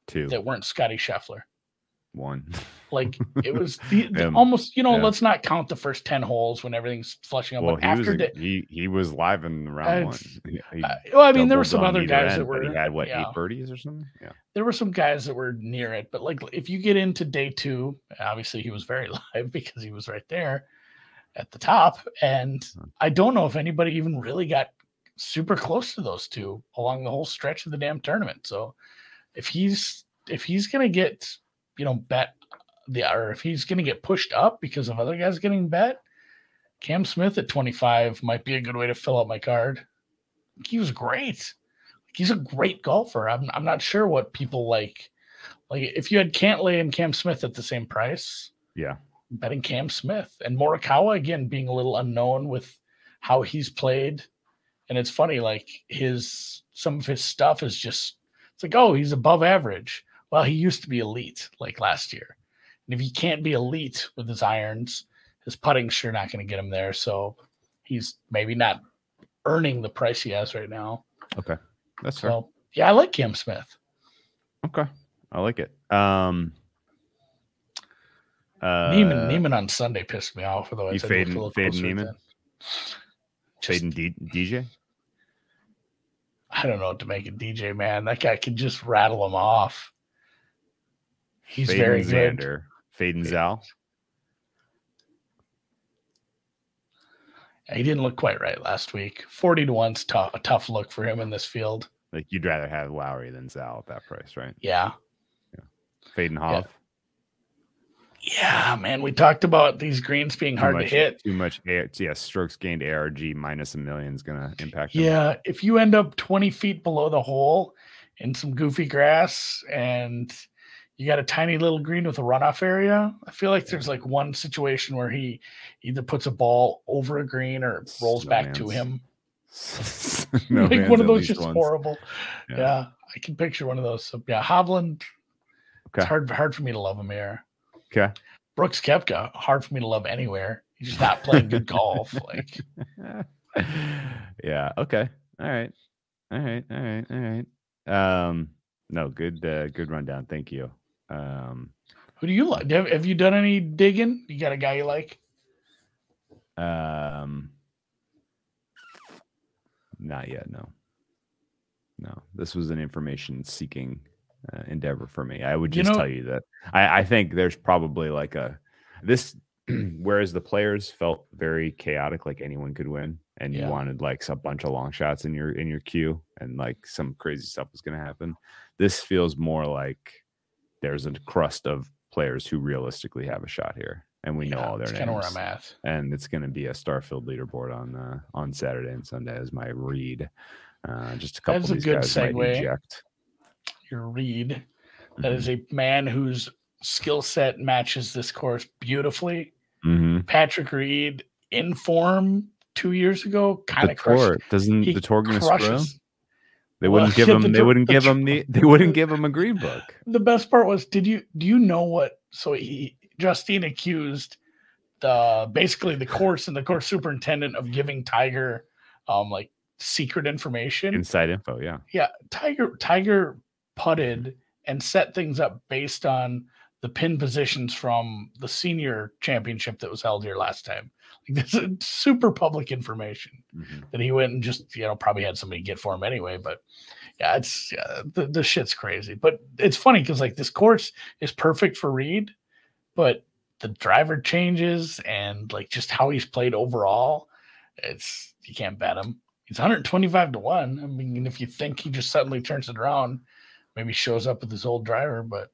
Two that weren't Scottie Scheffler. One. Like it was almost, let's not count the first 10 holes when everything's flushing up. Well, but he was live in round one. There were some other guys that were, he had what, 8 birdies or something? Yeah. There were some guys that were near it, but like if you get into day two, obviously he was very live because he was right there at the top. And I don't know if anybody even really got super close to those two along the whole stretch of the damn tournament. So if he's going to get if he's going to get pushed up because of other guys getting bet, Cam Smith at 25 might be a good way to fill up my card. He was great. He's a great golfer. I'm not sure what people like if you had Cantlay and Cam Smith at the same price. Yeah. Betting Cam Smith and Morikawa again, being a little unknown with how he's played. And it's funny, like some of his stuff is just, it's like, oh, he's above average. Well, he used to be elite like last year. And if he can't be elite with his irons, his putting's sure not going to get him there. So he's maybe not earning the price he has right now. Okay. That's fair. So, yeah, I like Cam Smith. Okay. I like it. Neiman on Sunday pissed me off. You fading Neiman? Fading DJ? I don't know what to make of DJ, man. That guy can just rattle him off. He's Faden very Xander. Good. Faden Zal. He didn't look quite right last week. 40-1's tough. A tough look for him in this field. Like you'd rather have Lowry than Zal at that price, right? Yeah. Faden Hoff. Yeah, man. We talked about these greens being hard to hit. Too much. Strokes gained ARG minus a million is going to impact. Yeah, if you end up 20 feet below the hole in some goofy grass and you got a tiny little green with a runoff area. I feel like there's like one situation where he either puts a ball over a green or rolls back to him. Like one of those just ones. Horrible. Yeah, I can picture one of those. So, yeah, Hovland. Okay. It's hard for me to love him here. Okay. Brooks Koepka, hard for me to love anywhere. He's just not playing good golf. Like. Yeah. Okay. All right. No, good rundown. Thank you. Who do you like? Have you done any digging? You got a guy you like? Not yet. No. This was an information-seeking endeavor for me. I would just tell you that I think there's probably like this. Whereas the players felt very chaotic, like anyone could win, and you wanted like a bunch of long shots in your queue, and like some crazy stuff was going to happen. This feels more like there's a crust of players who realistically have a shot here, and we know all their names. Kind of where I'm at, and it's going to be a star-filled leaderboard on Saturday and Sunday, is my read. Just a couple of these guys might eject. Your read. That is a man whose skill set matches this course beautifully. Patrick Reed in form 2 years ago, kind of crushed. Doesn't the tour going to screw him? They wouldn't give him a green book. The best part was, do you know what? So Justine accused the course and the course superintendent of giving Tiger like secret information, inside info. Yeah. Tiger putted and set things up based on the pin positions from the senior championship that was held here last time. Like, this is super public information that he went and just, probably had somebody get for him anyway. But the shit's crazy. But it's funny because like this course is perfect for Reed, but the driver changes and like just how he's played overall, you can't bet him. He's 125-1. I mean, if you think he just suddenly turns it around, maybe shows up with his old driver, but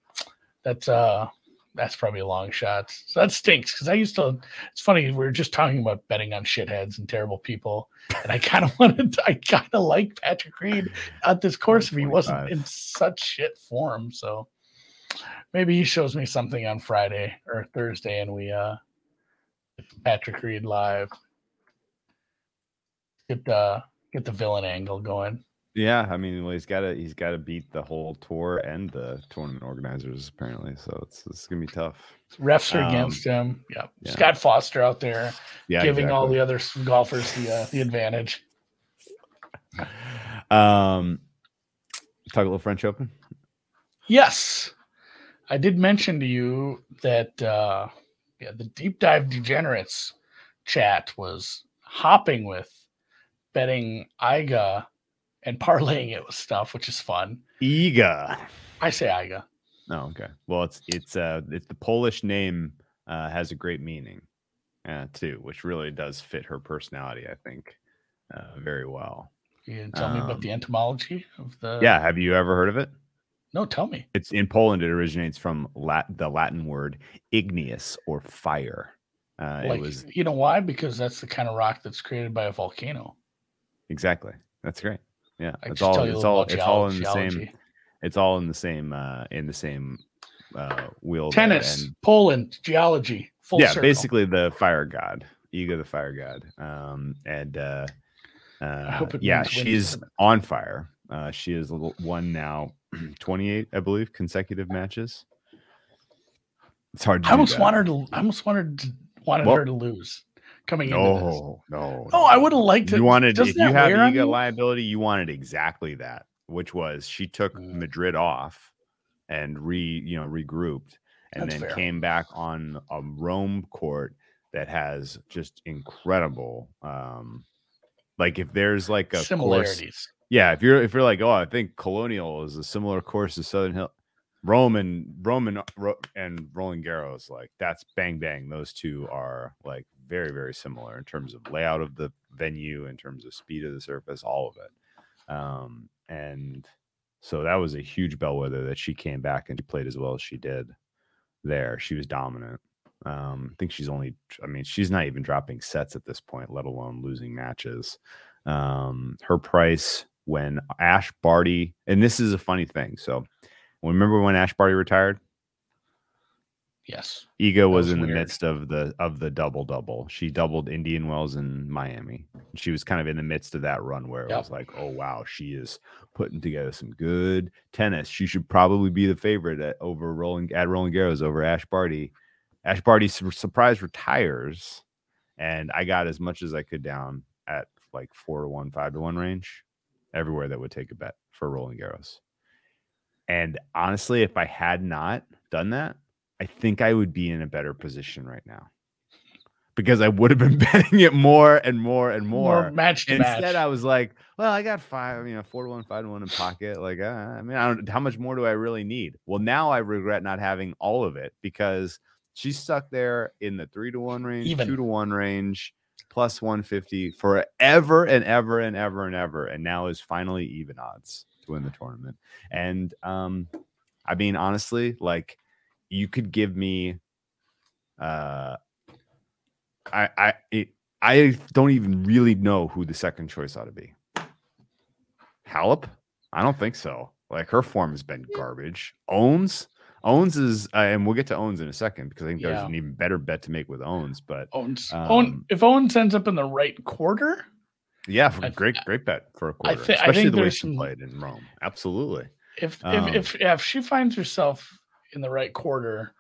that's probably a long shot. So that stinks because it's funny, we were just talking about betting on shitheads and terrible people, and I kind of like Patrick Reed at this course if he wasn't in such shit form. So maybe he shows me something on Friday or Thursday, and we Patrick Reed live get the villain angle going. Yeah, I mean, well, he's got to beat the whole tour and the tournament organizers apparently. So it's gonna be tough. Refs are against him. Yeah, Scott Foster out there giving all the other golfers the advantage. Talk a little French Open. Yes, I did mention to you that the Deep Dive Degenerates chat was hopping with betting Iga and parlaying it with stuff, which is fun. Iga. I say Iga. Oh, okay. Well, it's the Polish name has a great meaning too, which really does fit her personality, I think, very well. You tell me about the etymology of the. Yeah, have you ever heard of it? No, tell me. It's in Poland. It originates from the Latin word igneous, or fire. You know why? Because that's the kind of rock that's created by a volcano. Exactly. That's great. Yeah, it's all in the same wheel. Tennis, Poland, geology, full circle. Yeah, basically the fire god, Iga, the fire god. I hope it means she's on fire. She has won now 28, I believe, consecutive matches. It's hard to I almost wanted her to lose. I would have liked it. You wanted, if you have Iga liability, you wanted exactly that, which was she took Madrid off and regrouped, and then came back on a Rome court that has just incredible, like if there's like a similarities. Course, yeah, if you're like, oh, I think Colonial is a similar course to Southern Hills. Rome and Roland Garros, like that's bang bang. Those two are like very, very similar in terms of layout of the venue, in terms of speed of the surface, all of it. And so that was a huge bellwether that she came back and she played as well as she did there. She was dominant. I think she's not even dropping sets at this point, let alone losing matches. Her price when Ash Barty, and this is a funny thing. So remember when Ash Barty retired? Yes. Iga was in the midst of the double-double. She doubled Indian Wells and Miami. She was kind of in the midst of that run where it was like, oh, wow, she is putting together some good tennis. She should probably be the favorite at Roland Garros over Ash Barty. Ash Barty surprise retires, and I got as much as I could down at like 4-1, 5-1 range, everywhere that would take a bet for Roland Garros. And honestly, if I had not done that, I think I would be in a better position right now, because I would have been betting it more and more and more. Instead, I was like, well, I got 4 to 1, 5 to 1 in pocket. Like, I mean, I don't, how much more do I really need? Well, now I regret not having all of it because she's stuck there in the 3 to 1 range, even 2 to 1 range, plus 150 forever and ever and ever and ever. And now is finally even odds to win the tournament. And I mean, honestly, like you could give me, I don't even really know who the second choice ought to be. Halep? I don't think so. Like her form has been garbage. Owens is, and we'll get to Owens in a second because I think there's an even better bet to make with Owens. But if Owens ends up in the right quarter, great bet for a quarter, especially the way she played in Rome. Absolutely. If she finds herself in the right quarter.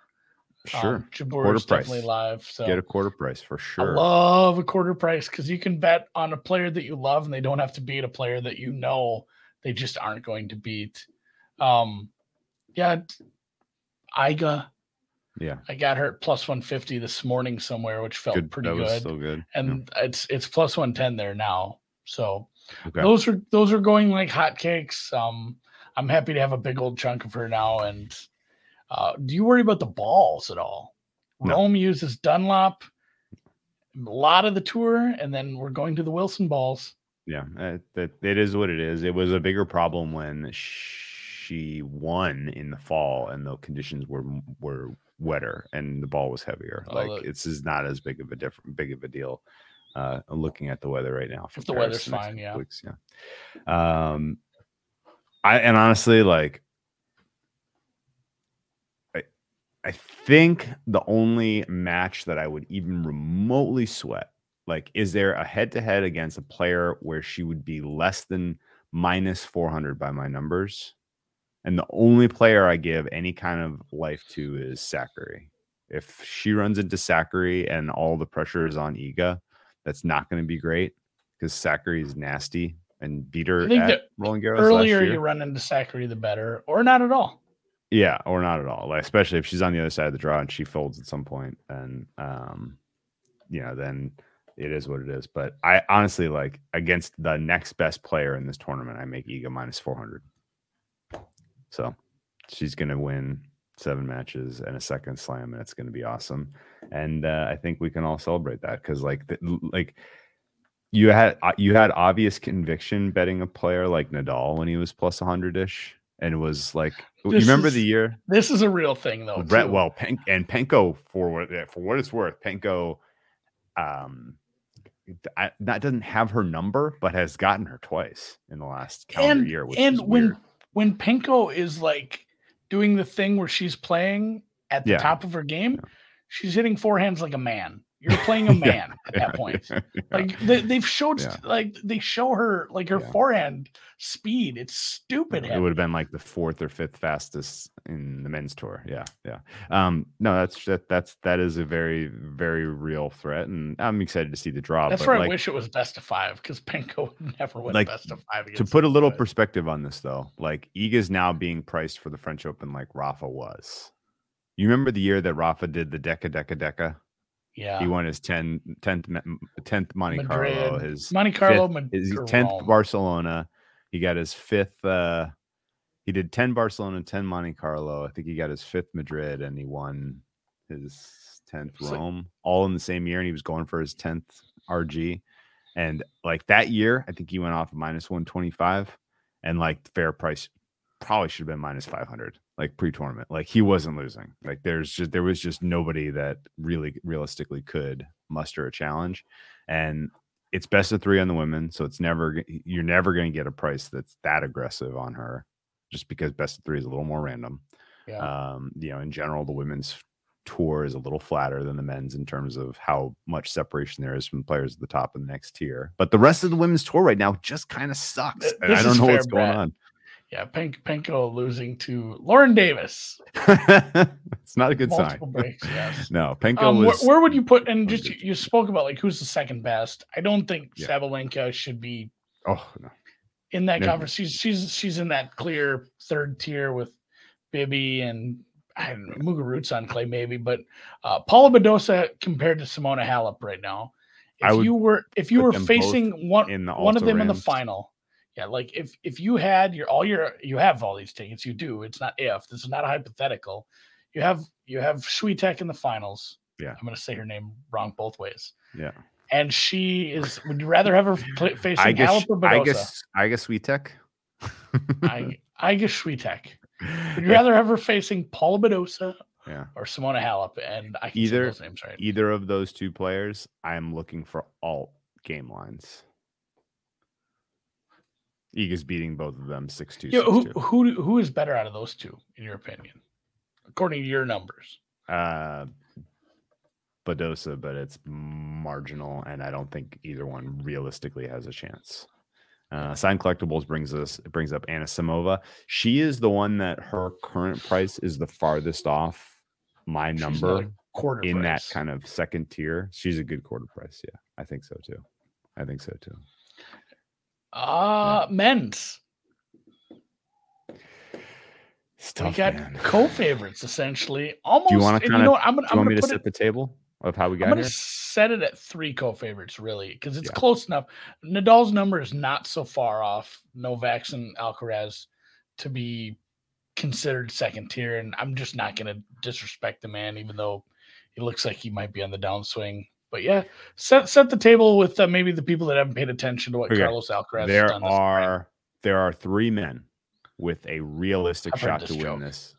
Sure, Jabour's definitely live. So get a quarter price for sure. I love a quarter price because you can bet on a player that you love, and they don't have to beat a player that you know they just aren't going to beat. Iga. Yeah, I got her at plus 150 this morning somewhere, which felt pretty good. That was so good, and it's plus 110 there now. So those are going like hotcakes. I'm happy to have a big old chunk of her now, and. Do you worry about the balls at all? No. Rome uses Dunlop, a lot of the tour, and then we're going to the Wilson balls. Yeah, it is what it is. It was a bigger problem when she won in the fall, and the conditions were wetter, and the ball was heavier. This is not as big of a deal. I'm looking at the weather right now. If the weather's fine, weeks, yeah. And honestly, like. I think the only match that I would even remotely sweat, like, is there a head-to-head against a player where she would be less than minus 400 by my numbers? And the only player I give any kind of life to is Sakkari. If she runs into Sakkari and all the pressure is on Iga, that's not going to be great because Sakkari is nasty and beat her at Roland Garros last year. The earlier you run into Sakkari, the better, or not at all. Yeah, or not at all. Like, especially if she's on the other side of the draw and she folds at some point, and then it is what it is. But I honestly, like, against the next best player in this tournament, I make Iga minus 400. So she's going to win 7 matches and a second slam, and it's going to be awesome. And I think we can all celebrate that because, you had obvious conviction betting a player like Nadal when he was plus 100-ish. And it was like, the year? This is a real thing, though. Penko, for what it's worth, Penko doesn't have her number, but has gotten her twice in the last calendar year. When Penko is like doing the thing where she's playing at the top of her game, she's hitting forehands like a man. You're playing a man at that point. Like they've showed, they show her like her forehand speed. It's stupid. It would have been like the 4th or 5th fastest in the men's tour. Yeah. No, that is a very, very real threat, and I'm excited to see the draw. That's where I wish it was best of 5 because Penko would never win best of 5. To put a little perspective on this, though, like Iga's now being priced for the French Open like Rafa was. You remember the year that Rafa did the Deca? Yeah, he won his 10th Monte Carlo, his 10th Barcelona. He got his 5th. He did 10 Barcelona, 10 Monte Carlo. I think he got his 5th Madrid, and he won his 10th Rome, all in the same year. And he was going for his 10th RG. And like that year, I think he went off minus 125, and like the fair price probably should have been minus 500. Like pre-tournament, like he wasn't losing. Like there was just nobody that really realistically could muster a challenge. And it's best of 3 on the women, so you're never going to get a price that's that aggressive on her, just because best of 3 is a little more random. In general, the women's tour is a little flatter than the men's in terms of how much separation there is from players at the top of the next tier. But the rest of the women's tour right now just kind of sucks. And I don't know what's going on. Yeah, Penko losing to Lauren Davis. It's not a good sign. Breaks, yes. No, Penko was... Where would you put... And just you spoke about, like, who's the second best. I don't think Sabalenka should be... Oh, no. In that conference, she's in that clear 3rd tier with Bibby and Muguruza on clay maybe, but Paula Badosa compared to Simona Halep right now. If you were facing one of them in the final, yeah, like if you had you have all these tickets, you do. It's not if. This is not a hypothetical. You have Swiatek in the finals. Yeah, I'm going to say her name wrong both ways. Yeah, and she is. Would you rather have her facing Halep or Badosa? I guess Swiatek. Iga Swiatek. Would you rather have her facing Paula Badosa or Simona Halep? And I can say those names right. Either of those two players, I'm looking for alt game lines. Iga's beating both of them 6-2. Yeah, 6-2. Who is better out of those two, in your opinion? According to your numbers. Badosa, but it's marginal, and I don't think either one realistically has a chance. Signed Collectibles brings up Anna Samova. She is the one that her current price is the farthest off my number quarter in price. That kind of second tier. She's a good quarter price. Yeah, I think so too. Men's. It's tough, we got co-favorites essentially. Almost. Do you want to set the table of how we got here? Set it at 3 co-favorites, really, because it's close enough. Nadal's number is not so far off Novak's and Alcaraz to be considered second tier, and I'm just not going to disrespect the man, even though it looks like he might be on the downswing. But yeah, set the table with maybe the people that haven't paid attention to what Carlos Alcaraz has done. There are 3 men with a realistic shot to win this.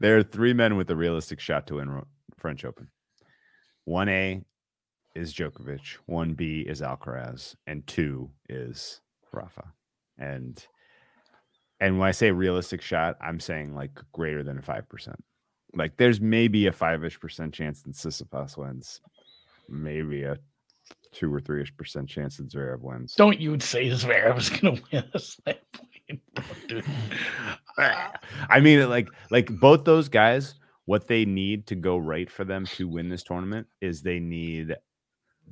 There are 3 men with a realistic shot to win French Open. 1A is Djokovic, 1B is Alcaraz, and 2 is Rafa. And when I say realistic shot, I'm saying like greater than 5%. Like there's maybe a 5-ish% chance that Tsitsipas wins, maybe a 2 or 3-ish% chance that Zverev wins. Don't you say Zverev is going to win this? Dude. I mean, like both those guys. What they need to go right for them to win this tournament is they need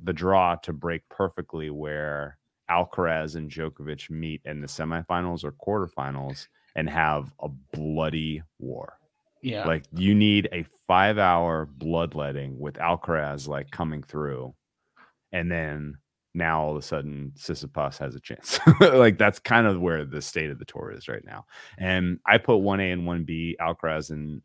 the draw to break perfectly where Alcaraz and Djokovic meet in the semifinals or quarterfinals and have a bloody war. Yeah. Like you need a 5-hour bloodletting with Alcaraz like coming through. And then now all of a sudden Tsitsipas has a chance. Like that's kind of where the state of the tour is right now. And I put 1A and 1B, Alcaraz and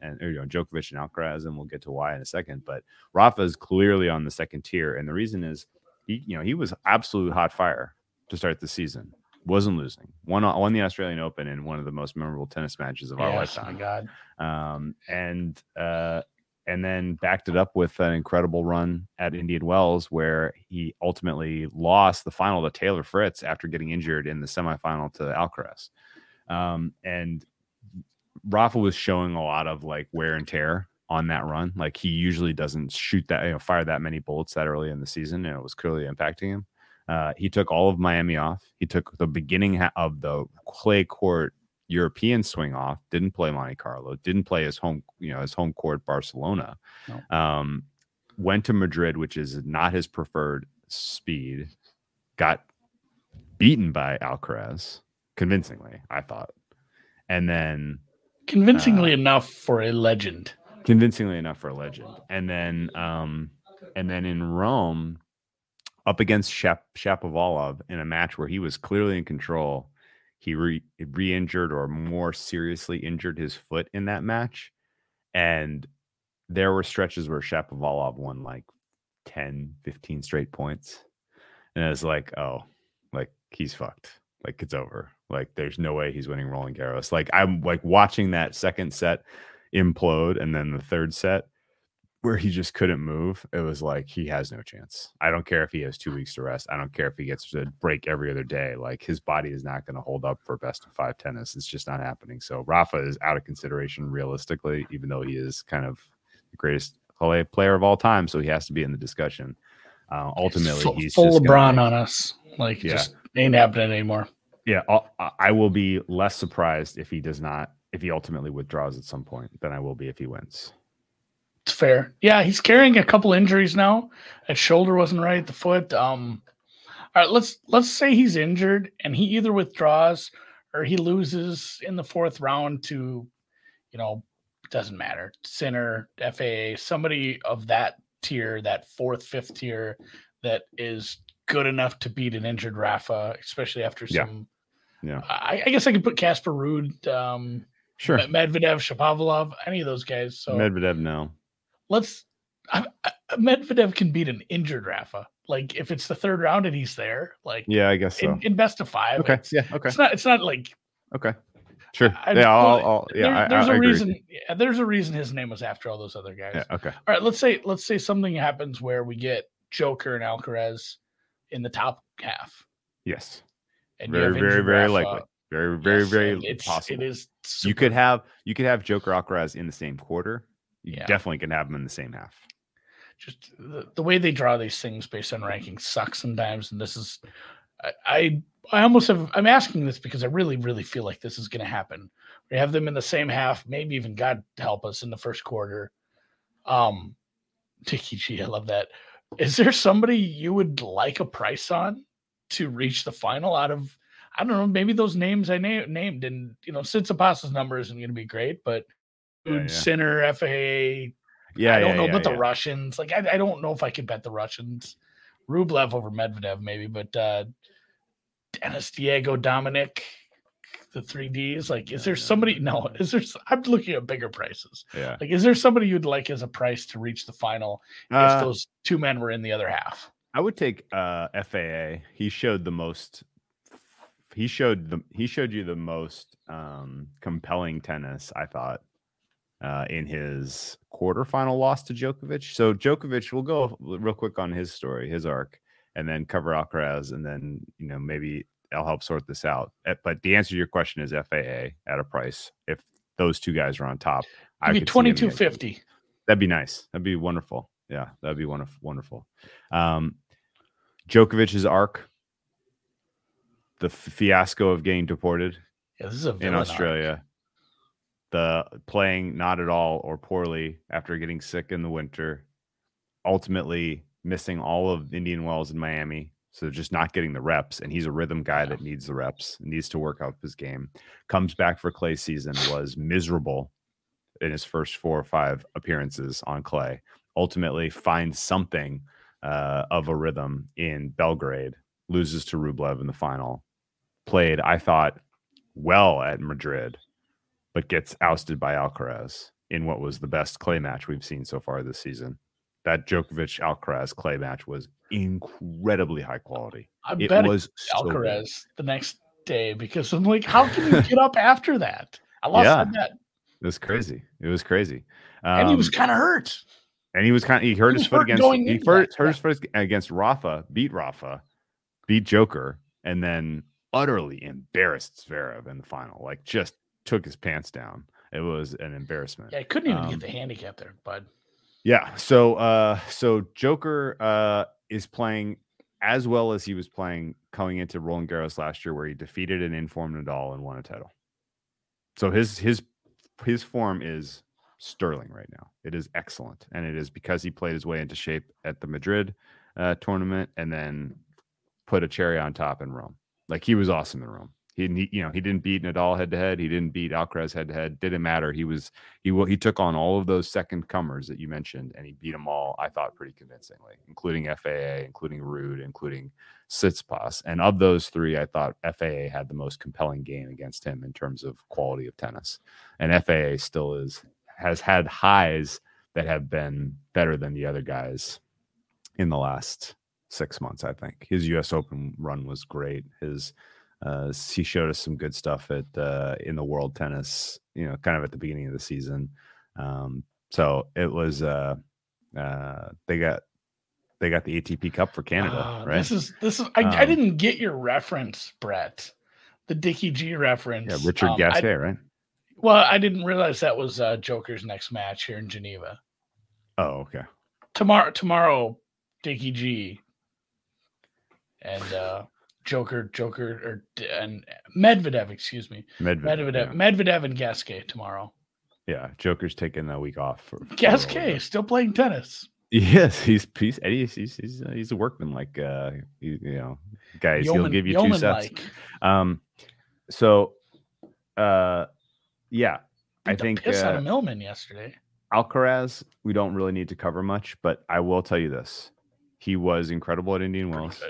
Djokovic and Alcaraz, and we'll get to why in a second. But Rafa is clearly on the second tier, and the reason is he was absolute hot fire to start the season. Wasn't losing. Won the Australian Open in one of the most memorable tennis matches of our lifetime. Oh my God. And then backed it up with an incredible run at Indian Wells, where he ultimately lost the final to Taylor Fritz after getting injured in the semifinal to Alcaraz. And Rafa was showing a lot of like wear and tear on that run. Like he usually doesn't shoot that, fire that many bullets that early in the season, and it was clearly impacting him. He took all of Miami off. He took the beginning of the clay court European swing off, didn't play Monte Carlo, didn't play his home, his home court Barcelona. No. Went to Madrid, which is not his preferred speed, got beaten by Alcaraz convincingly, I thought. And then convincingly enough for a legend. And then in Rome up against Shapovalov in a match where he was clearly in control. He re-injured or more seriously injured his foot in that match. And there were stretches where Shapovalov won like 10, 15 straight points. And I was like, oh, like he's fucked. Like it's over. Like there's no way he's winning Roland Garros. Like I'm like watching that second set implode. And then the third set where he just couldn't move. It was like, he has no chance. I don't care if he has 2 weeks to rest. I don't care if he gets to break every other day. Like his body is not going to hold up for best of 5 tennis. It's just not happening. So Rafa is out of consideration realistically, even though he is kind of the greatest player of all time. So he has to be in the discussion. Ultimately, he's full LeBron on us. Like just ain't happening anymore. Yeah. I will be less surprised if he ultimately withdraws at some point than I will be if he wins. It's fair. Yeah, he's carrying a couple injuries now. His shoulder wasn't right, the foot. All right, let's say he's injured and he either withdraws or he loses in the 4th round to you know, doesn't matter. Center, FAA, somebody of that tier, that fourth, fifth tier that is good enough to beat an injured Rafa, especially after some. Yeah. I guess I could put Casper Ruud, sure, Medvedev, Shapovalov, any of those guys. So Medvedev, no. Medvedev can beat an injured Rafa. Like if it's the third round and he's there, like yeah, I guess so. In best of five. Okay. Yeah. Okay. It's not like okay. Sure. There's a reason his name was after all those other guys. Yeah, okay. All right. Let's say something happens where we get Joker and Alcaraz in the top half. Yes. And very likely. Very possible. It is. Super. You could have Joker Alcaraz in the same quarter. You definitely can have them in the same half. Just the way they draw these things based on rankings sucks sometimes. And this is, I almost have, I'm asking this because I really, really feel like this is going to happen. We have them in the same half, maybe even God help us in the first quarter. Tikichi, I love that. Is there somebody you would like a price on to reach the final out of, I don't know, maybe those names I named and, you know, Sitsipas' number isn't going to be great, but Sinner, FAA, I don't know about the Russians. Like, I don't know if I could bet the Russians. Rublev over Medvedev, maybe, but Dennis, Diego, Dominic, the three Ds. Like, is there somebody? No, is there? I'm looking at bigger prices. Yeah. Like, is there somebody you'd like as a price to reach the final if those two men were in the other half? I would take FAA. He showed the most. He showed you the most compelling tennis, I thought. In his quarterfinal loss to Djokovic. So Djokovic, we'll go real quick on his story, his arc, and then cover Alcaraz, and then, you know, maybe I'll help sort this out. But the answer to your question is FAA at a price. If those two guys are on top, I'd be $22.50. That'd be nice. That'd be wonderful. Yeah, that'd be wonderful. Djokovic's arc, the fiasco of getting deported this is a villain in Australia. Arc. The playing not at all or poorly after getting sick in the winter, ultimately missing all of Indian Wells in Miami. So just not getting the reps. And he's a rhythm guy that needs the reps, needs to work up his game. Comes back for clay season, was miserable in his first 4 or 5 appearances on clay. Ultimately finds something of a rhythm in Belgrade, loses to Rublev in the final. Played, I thought, well at Madrid, but gets ousted by Alcaraz in what was the best clay match we've seen so far this season. That Djokovic-Alcaraz clay match was incredibly high quality. I bet it was Alcaraz so the next day because I'm like, how can you get up after that? I lost my bet. It was crazy. And he was kind of hurt. And he hurt his foot against Rafa, beat Joker, and then utterly embarrassed Zverev in the final. Like, just took his pants down. It was an embarrassment. Yeah, I couldn't even get the handicap there, bud. Yeah, so Joker is playing as well as he was playing coming into Roland Garros last year, where he defeated an informed Nadal and won a title. So his form is sterling right now. It is excellent, and it is because he played his way into shape at the Madrid tournament, and then put a cherry on top in Rome. Like, he was awesome in Rome. He didn't beat Nadal head to head. He didn't beat Alcaraz head to head. Didn't matter. He took on all of those second comers that you mentioned, and he beat them all. I thought pretty convincingly, including FAA, including Ruud, including Tsitsipas. And of those three, I thought FAA had the most compelling game against him in terms of quality of tennis. And FAA still has had highs that have been better than the other guys in the last 6 months. I think his U.S. Open run was great. He showed us some good stuff in the world tennis, you know, kind of at the beginning of the season. So it was they got the ATP Cup for Canada, right? This is I didn't get your reference, Brett, the Dickie G reference. Yeah, Richard Gasquet, right? Well, I didn't realize that was Joker's next match here in Geneva. Oh, okay. Tomorrow, Dickie G and. Joker, and Medvedev, excuse me. Medvedev and Gasquet tomorrow. Yeah, Joker's taking a week off. Gasquet still playing tennis. Yes, he's a workman like guys. Yeoman, he'll give you 2 sets. So, yeah, I think piss out of Millman yesterday. Alcaraz, we don't really need to cover much, but I will tell you this: he was incredible at Indian Wells.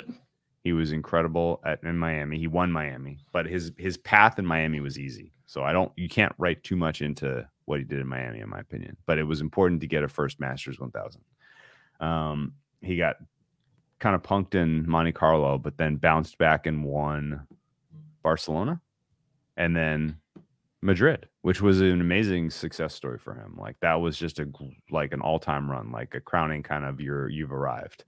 He was incredible in Miami. He won Miami, but his path in Miami was easy. So you can't write too much into what he did in Miami, in my opinion. But it was important to get a first Masters 1000. He got kind of punked in Monte Carlo, but then bounced back and won Barcelona, and then Madrid, which was an amazing success story for him. Like that was just an all-time run, like a crowning kind of you've arrived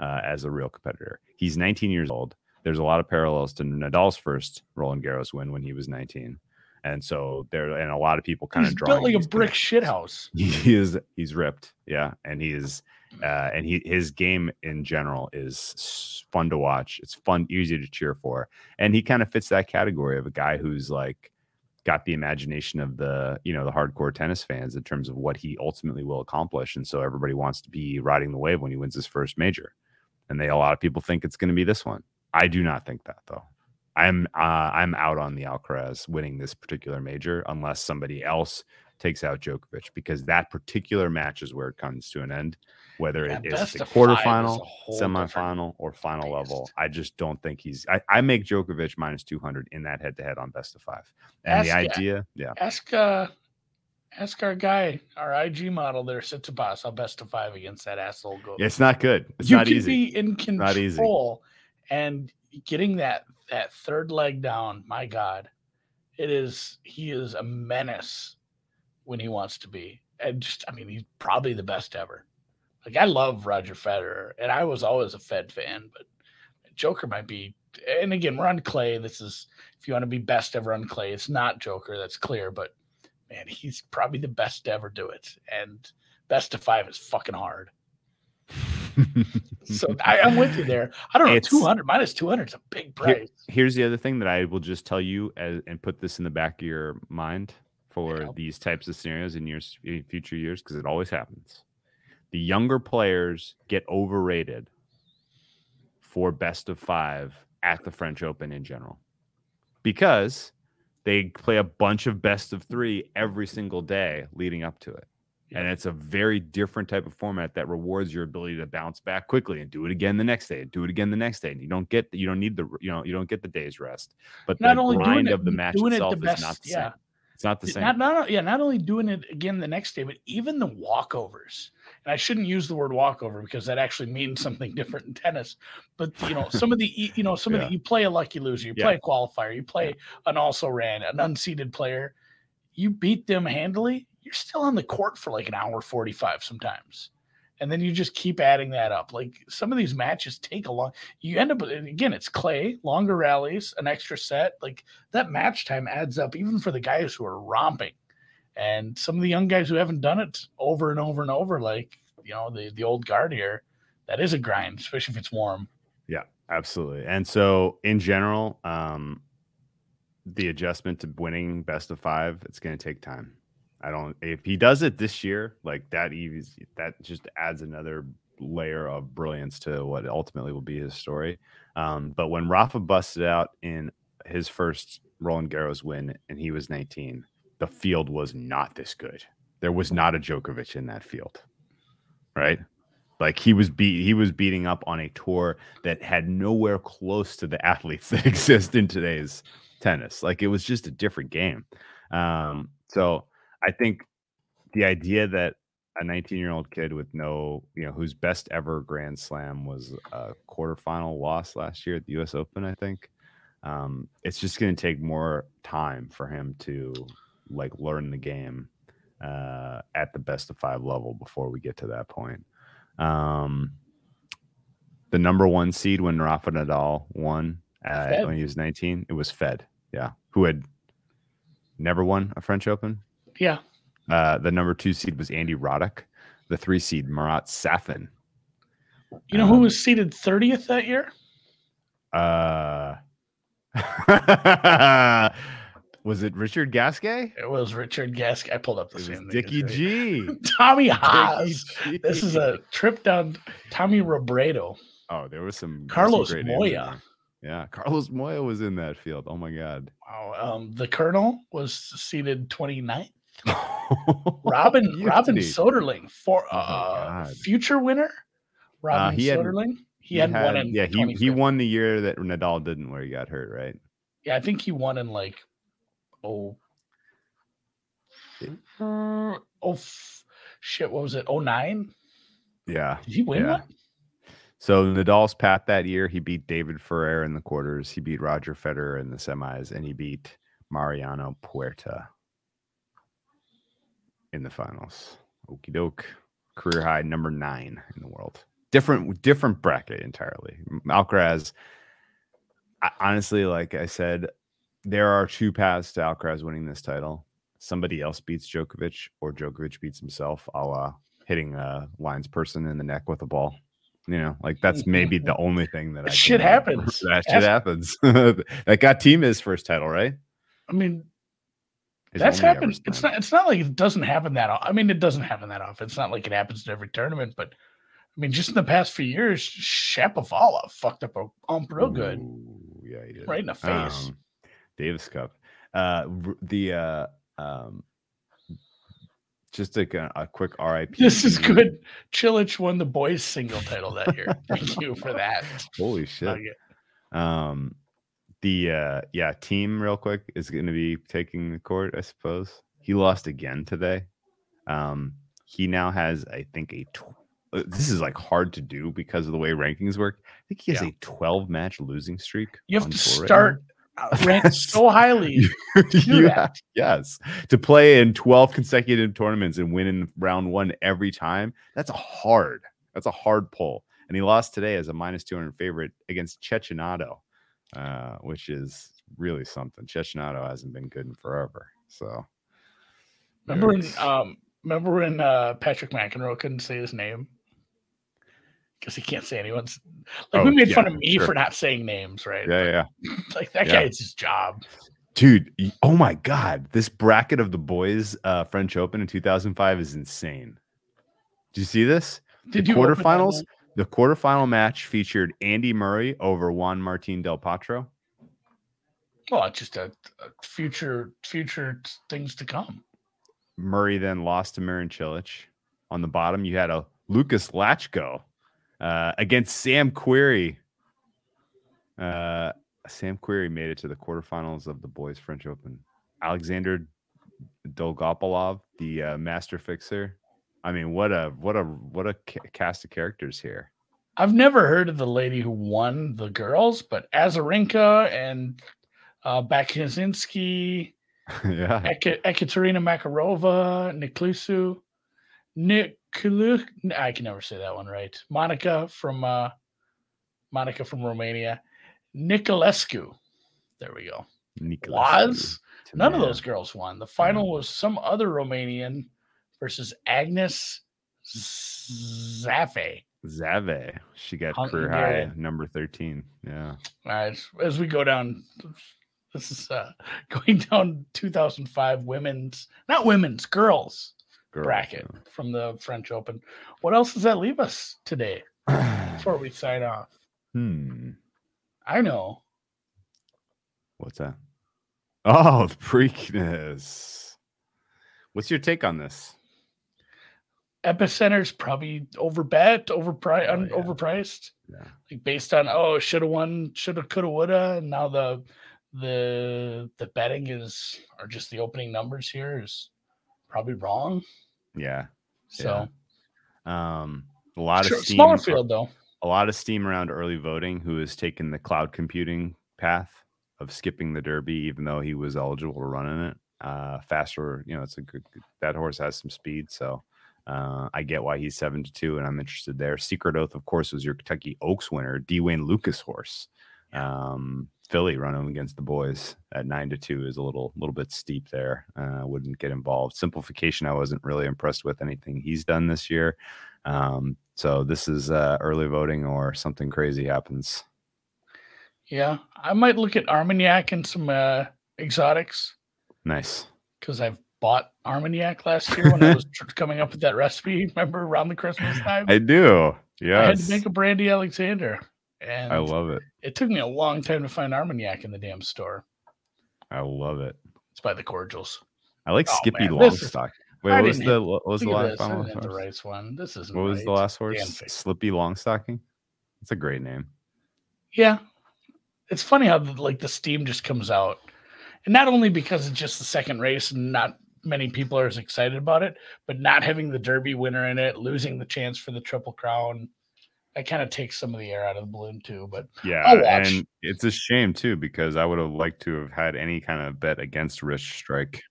as a real competitor. He's 19 years old. There's a lot of parallels to Nadal's first Roland Garros win when he was 19. And so and a lot of people kind of drawing. He's built like a brick shithouse. He's ripped. Yeah. And he is, and his game in general is fun to watch. It's fun, easy to cheer for. And he kind of fits that category of a guy who's like got the imagination of the hardcore tennis fans in terms of what he ultimately will accomplish. And so everybody wants to be riding the wave when he wins his first major. And a lot of people think it's going to be this one. I do not think that though. I'm out on the Alcaraz winning this particular major unless somebody else takes out Djokovic, because that particular match is where it comes to an end, whether it is the quarterfinal, semifinal, or final level. I just don't think I make Djokovic -200 in that head-to-head on best of 5. And ask our guy, our IG model there, Tsitsipas, how best of 5 against that asshole go. It's not good. It's not easy. You can be in control, and getting that third leg down, my God, he is a menace when he wants to be. And he's probably the best ever. Like, I love Roger Federer, and I was always a Fed fan, but Joker might be. And again, we're on clay. This is, if you want to be best ever on clay, it's not Joker, that's clear, but man, he's probably the best to ever do it. And best of 5 is fucking hard. So I'm with you there. I don't know. -200 is a big price. Here's the other thing that I will just tell you, and put this in the back of your mind for these types of scenarios in future years, because it always happens. The younger players get overrated for best of 5 at the French Open in general, because they play a bunch of best of 3 every single day leading up to it. And it's a very different type of format that rewards your ability to bounce back quickly and do it again the next day, And you don't get the day's rest. But not the only grind of the match itself is not the same. It's not the same. Not only doing it again the next day, but even the walkovers. And I shouldn't use the word walkover because that actually means something different in tennis. But you play a lucky loser, you play a qualifier, you play an also-ran, an unseeded player, you beat them handily. You're still on the court for like an hour 45 sometimes. And then you just keep adding that up. Like some of these matches take you end up, again, it's clay, longer rallies, an extra set. Like that match time adds up even for the guys who are romping. And some of the young guys who haven't done it over and over and over, like, the old guard here, that is a grind, especially if it's warm. Yeah, absolutely. And so in general, the adjustment to winning best of 5, it's going to take time. If he does it this year, like that just adds another layer of brilliance to what ultimately will be his story. But when Rafa busted out in his first Roland Garros win and he was 19, the field was not this good. There was not a Djokovic in that field, right? Like he was beating up on a tour that had nowhere close to the athletes that exist in today's tennis. Like it was just a different game. So I think the idea that a 19-year-old kid with whose best ever Grand Slam was a quarterfinal loss last year at the U.S. Open, I think it's just going to take more time for him to like learn the game at the best of 5 level before we get to that point. The number one seed when Rafa Nadal won when he was 19, it was Fed, who had never won a French Open. Yeah. The number 2 seed was Andy Roddick. The 3 seed, Marat Safin. You know who was seeded 30th that year? Was it Richard Gasquet? It was Richard Gasquet. I pulled up the same name. Dickie G. Tommy Haas. Dickie G. This is a trip down Tommy Robredo. Oh, there was some Carlos Moya. Yeah, Carlos Moya was in that field. Oh, my God. Wow. The Colonel was seeded 29th. Robin Soderling, for future winner. Robin Soderling. He had one in he won the year that Nadal didn't, where he got hurt, right? Yeah, I think he won in like 09? Yeah. Did he win one? So Nadal's path that year, he beat David Ferrer in the quarters, he beat Roger Federer in the semis, and he beat Mariano Puerta in the finals. Okie doke. Career high number 9 in the world. Different bracket entirely. Alcaraz, honestly, like I said, there are two paths to Alcaraz winning this title. Somebody else beats Djokovic, or Djokovic beats himself, a la hitting a lines person in the neck with a ball. You know, like that's maybe the only thing that shit happens. That shit happens. That got Team his first title, right? I mean, that's happened. It's not like it doesn't happen that often. I mean, it doesn't happen that often. It's not like it happens in every tournament, but I mean, just in the past few years, Shapovalov fucked up a ump real good. Yeah, he did. Right in the face. Davis Cup. Just a quick RIP. This is good. Chilich won the boys single title that year. Thank you for that. Holy shit. Team real quick is going to be taking the court, I suppose. He lost again today. He now has, I think, this is like hard to do because of the way rankings work. I think he has a 12-match losing streak. You have to start ranked so highly. To play in 12 consecutive tournaments and win in round one every time. That's a hard pull. And he lost today as a -200 favorite against Cecchinato, which is really something. Cecchinato hasn't been good in forever. So remember when Patrick McEnroe couldn't say his name because he can't say anyone's. Like we made fun of me for not saying names, right? Yeah, yeah. Like that guy, it's his job. Dude, oh my God. This bracket of the boys French Open in 2005 is insane. Did you see this? The quarterfinal match featured Andy Murray over Juan Martín del Potro. Well, it's just a future things to come. Murray then lost to Marin Cilic. On the bottom, you had a Lucas Latchko against Sam Querrey. Sam Querrey made it to the quarterfinals of the boys' French Open. Alexander Dolgopolov, the master fixer. I mean, what a cast of characters here. I've never heard of the lady who won the girls, but Azarenka and Bakunzinski, Ekaterina Makarova, Niklusu. I can never say that one right. Monica from Romania. Niculescu. There we go. None of those girls won. The final was some other Romanian versus Agnes Zave. She got career high number 13. Yeah. All right. As we go down, this is going down 2005 girls bracket from the French Open. What else does that leave us today before we sign off? I know. What's that? Oh, the Preakness. What's your take on this? Epicenter's probably overpriced. Yeah. Like based on should have won, shoulda, coulda, woulda, and now the betting is, or just the opening numbers here is probably wrong. Yeah. So, a lot of steam, smaller field though. A lot of steam around early voting. Who has taken the cloud computing path of skipping the Derby, even though he was eligible to run in it? Faster, it's a good. That horse has some speed, so I get why he's 7-2, and I'm interested there. Secret Oath, of course, was your Kentucky Oaks winner, Dwayne Lucas horse. Philly running against the boys at 9-2 is a little bit steep there. Wouldn't get involved. Simplification, I wasn't really impressed with anything he's done this year. So this is early voting, or something crazy happens. Yeah, I might look at Armagnac and some exotics. Nice, because I've bought Armagnac last year when I was coming up with that recipe. Remember around the Christmas time? I do. Yeah, I had to make a Brandy Alexander, and I love it. It took me a long time to find Armagnac in the damn store. I love it. It's by the cordials. I like Skippy Longstock. Wait, what was the last final? The right one. This is what was the last horse? Slippy Longstocking. It's a great name. Yeah, it's funny how like the steam just comes out, and not only because it's just the second race and not many people are as excited about it, but not having the Derby winner in it, losing the chance for the Triple Crown, that kind of takes some of the air out of the balloon too. But yeah, and it's a shame too, because I would have liked to have had any kind of bet against Rich Strike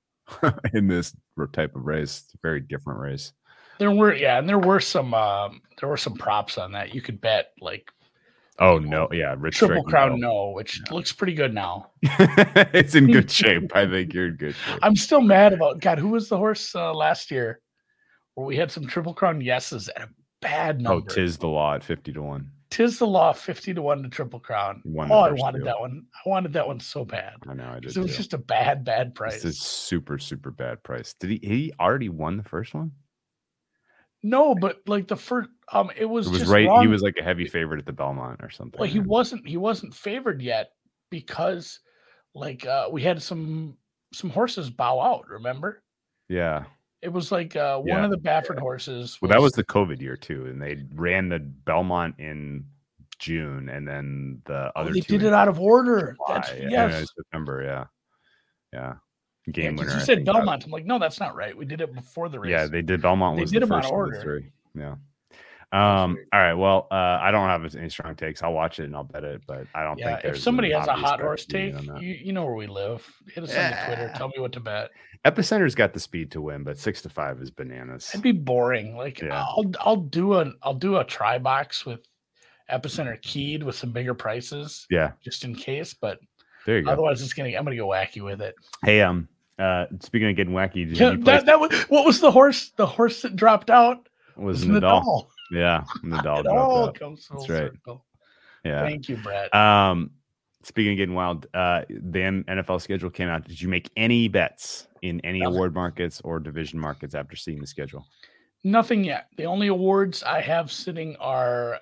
in this type of race. It's a very different race. There were some props on that you could bet, like Rich Triple Strike, Crown looks pretty good now. It's in good shape. I think you're in good shape. I'm still mad about who was the horse last year where we had some Triple Crown yeses at a bad number. Tis the Law at 50-1. Tis the Law 50-1 to Triple Crown. That one. I wanted that one so bad. I know I did. It was just a bad price. It's a super, super bad price. Did he already won the first one? No, but like the first, it was just right. Wrong. He was like a heavy favorite at the Belmont or something. Well, he wasn't favored yet because like we had some horses bow out. Remember? Yeah. It was like one of the Baffert horses. Well, that was the COVID year too, and they ran the Belmont in June, and then the other. They did it out of order. September. Yeah. Game winner. You said Belmont. I'm like, no, that's not right. We did it before the race. Yeah, they did. Belmont was the first of the three. Yeah. All right. Well, I don't have any strong takes. I'll watch it and I'll bet it, but I don't think there's. If somebody has a hot horse take, you know where we live. Hit us on Twitter. Tell me what to bet. Epicenter's got the speed to win, but 6-5 is bananas. It'd be boring. Like I'll do a try box with Epicenter keyed with some bigger prices. Yeah, just in case. But there you go. Otherwise, I'm gonna go wacky with it. Hey, speaking of getting wacky, what was the horse? The horse that dropped out was Nadal. Yeah, Nadal. It all comes full circle. Yeah. Thank you, Brett. Speaking of getting wild, the NFL schedule came out. Did you make any bets in any award markets or division markets after seeing the schedule? Nothing yet. The only awards I have sitting are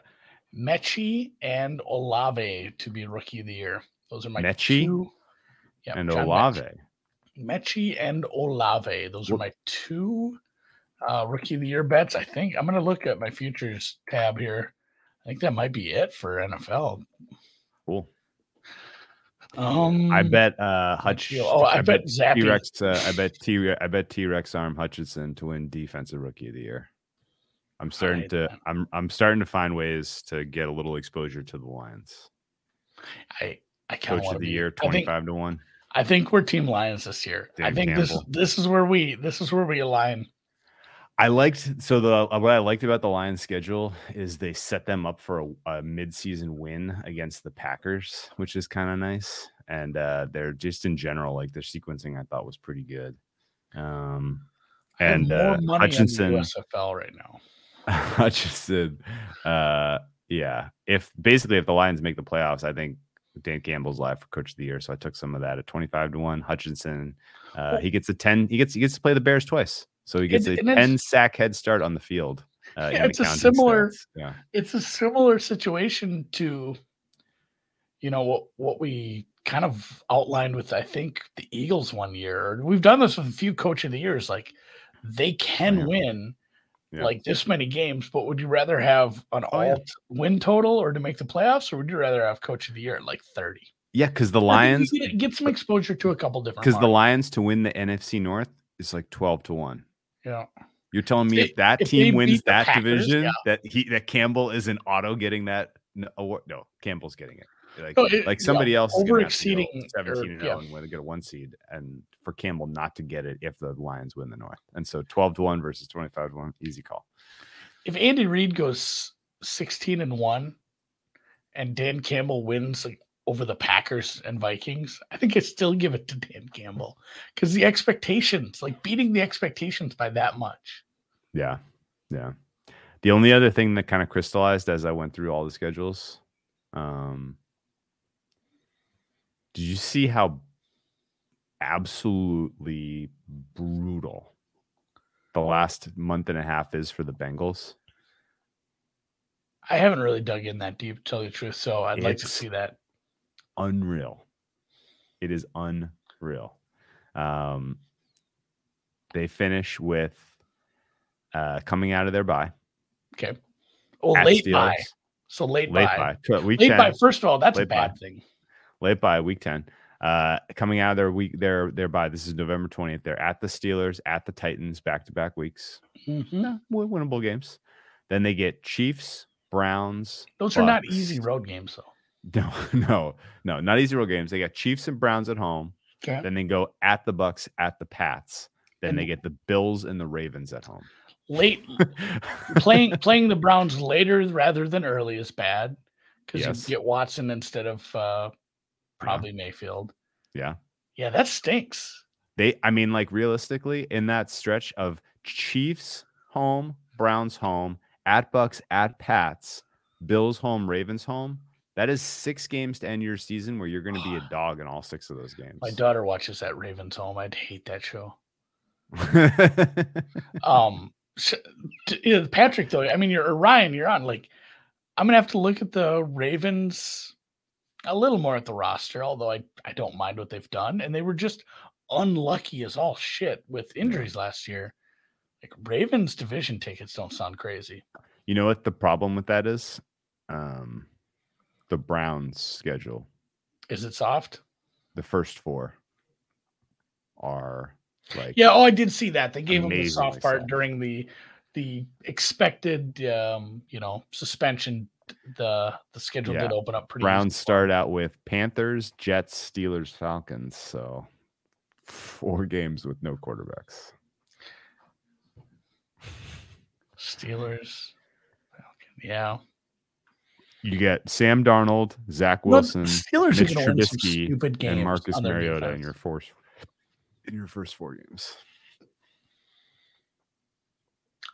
Mechie and Olave to be Rookie of the Year. Those are my two. Yeah, and Olave. Mechie and Olave. Those are my two Rookie of the Year bets. I think I'm going to look at my futures tab here. I think that might be it for NFL. Cool. I bet Hutch. I bet Zappy. T-Rex. I bet T-Rex Arm Hutchinson to win Defensive Rookie of the Year. I'm starting to find ways to get a little exposure to the Lions. I Coach of the Year 25-1. I think we're Team Lions this year. Dan Campbell. This is where we align. What I liked about the Lions schedule is they set them up for a mid-season win against the Packers, which is kind of nice. And they're just in general, like their sequencing, I thought was pretty good. Hutchinson USFL right now. Hutchinson, If the Lions make the playoffs, I think Dan Campbell's live for Coach of the Year, so I took some of that at 25-1. Hutchinson, he gets a 10. He gets to play the Bears twice. So he gets a 10-sack head start on the field. It's a similar situation to, you know, what we kind of outlined with, I think, the Eagles one year. We've done this with a few Coach of the Years. Like, they can win, like, this many games, but would you rather have an all-win total or to make the playoffs, or would you rather have Coach of the Year at, like, 30? Yeah, because the Lions... Get some exposure to a couple different... Because the Lions to win the NFC North is like 12-1. Yeah, you're telling me if that team wins that Packers, division, that Campbell is an auto getting that award. No, Campbell's getting it. Somebody else over exceeding 17-0 and going to get a 1 seed, and for Campbell not to get it if the Lions win the North. And so 12-1 versus 25-1, easy call. If Andy Reid goes 16-1, and Dan Campbell wins like over the Packers and Vikings, I think I still give it to Dan Campbell because the expectations, like beating the expectations by that much. Yeah. Yeah. The only other thing that kind of crystallized as I went through all the schedules, did you see how absolutely brutal the last month and a half is for the Bengals? I haven't really dug in that deep, to tell you the truth. So I'd like to see that. Unreal. It is unreal. They finish with coming out of their bye. Okay. Oh, late bye. So late bye. Week 10. First of all, that's a bad thing. Late bye, week 10. Coming out of their week, their bye. This is November 20th. They're at the Steelers, at the Titans, back-to-back weeks. Mm-hmm. No, winnable games. Then they get Chiefs, Browns. Those Bucks. Are not easy road games, though. No, not easy road games. They got Chiefs and Browns at home. Okay. Then they go at the Bucks, at the Pats. Then they get the Bills and the Ravens at home. Late playing the Browns later rather than early is bad because you get Watson instead of probably Mayfield. Yeah, that stinks. Realistically, in that stretch of Chiefs home, Browns home, at Bucks, at Pats, Bills home, Ravens home. That is 6 games to end your season where you're going to be a dog in all 6 of those games. My daughter watches that Ravens home. I'd hate that show. Patrick, though, you're on. Like, I'm gonna have to look at the Ravens a little more at the roster, although I don't mind what they've done, and they were just unlucky as all shit with injuries last year. Like, Ravens division tickets don't sound crazy. You know what the problem with that is? The Browns schedule. Is it soft? The first 4 are. I did see that. They gave him the soft part during the expected, suspension. The schedule did open up pretty. Browns start out with Panthers, Jets, Steelers, Falcons. So 4 games with no quarterbacks. Steelers, Falcons. Yeah. You get Sam Darnold, Zach Wilson, Steelers Mitch Trubisky, stupid games, and Marcus Mariota in your force. In your first 4 games.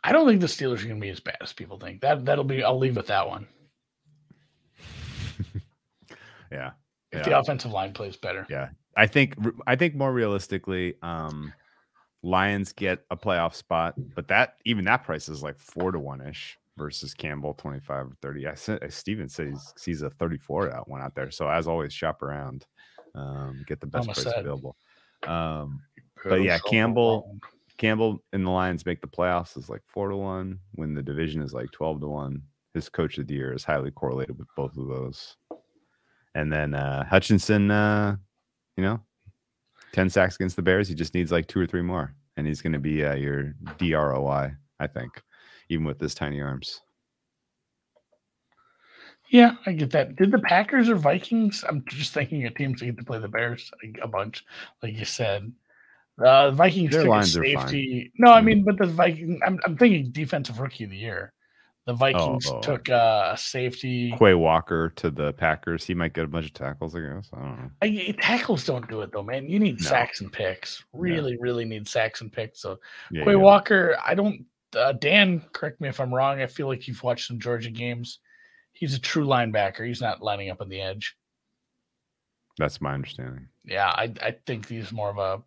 I don't think the Steelers are going to be as bad as people think. I'll leave with that one. If the offensive line plays better. Yeah. I think more realistically, Lions get a playoff spot, but that price is like 4-1-ish versus Campbell 25 or 30. Steven says he's a 34 that one out there. So as always, shop around, get the best price available. Campbell and the Lions make the playoffs is like 4-1 when the division is like 12-1. His coach of the year is highly correlated with both of those. And then Hutchinson, 10 sacks against the Bears. He just needs like 2 or 3 more, and he's going to be your DROI, I think, even with his tiny arms. Yeah, I get that. Did the Packers or Vikings? I'm just thinking of teams that get to play the Bears a bunch, like you said. The Vikings took a safety. No, but the Vikings. I'm thinking defensive rookie of the year. The Vikings took a safety. Quay Walker to the Packers. He might get a bunch of tackles, I guess. I don't know. Tackles don't do it though, man. You need sacks and picks. Really need sacks and picks. So Quay Walker. I don't. Dan, correct me if I'm wrong. I feel like you've watched some Georgia games. He's a true linebacker. He's not lining up on the edge. That's my understanding. Yeah, I think he's more of a.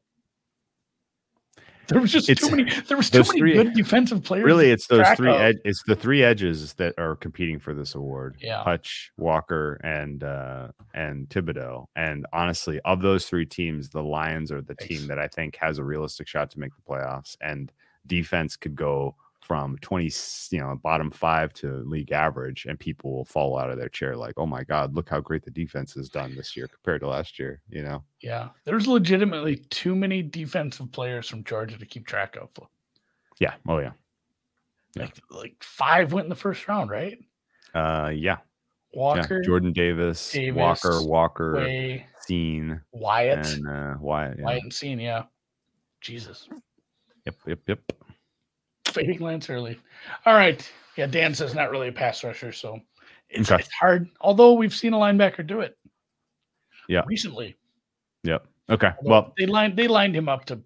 There was just too many. There was too many good defensive players. Really, it's those three. It's the 3 edges that are competing for this award. Yeah, Hutch, Walker, and Thibodeau. And honestly, of those 3 teams, the Lions are the team that I think has a realistic shot to make the playoffs. And defense could go from 20, bottom 5 to league average, and people will fall out of their chair like, oh my God, look how great the defense has done this year compared to last year, Yeah. There's legitimately too many defensive players from Georgia to keep track of. Yeah. Oh yeah. Like 5 went in the first round, right? Yeah. Walker. Yeah. Jordan Davis Walker, Seen. Wyatt. And, Wyatt. Yeah. Wyatt and Seen, yeah. Jesus. Yep. Fading Lance early. All right. Yeah, Dan says not really a pass rusher, so it's hard. Although we've seen a linebacker do it. Yeah. Recently. Yep. Okay. Although they lined him up to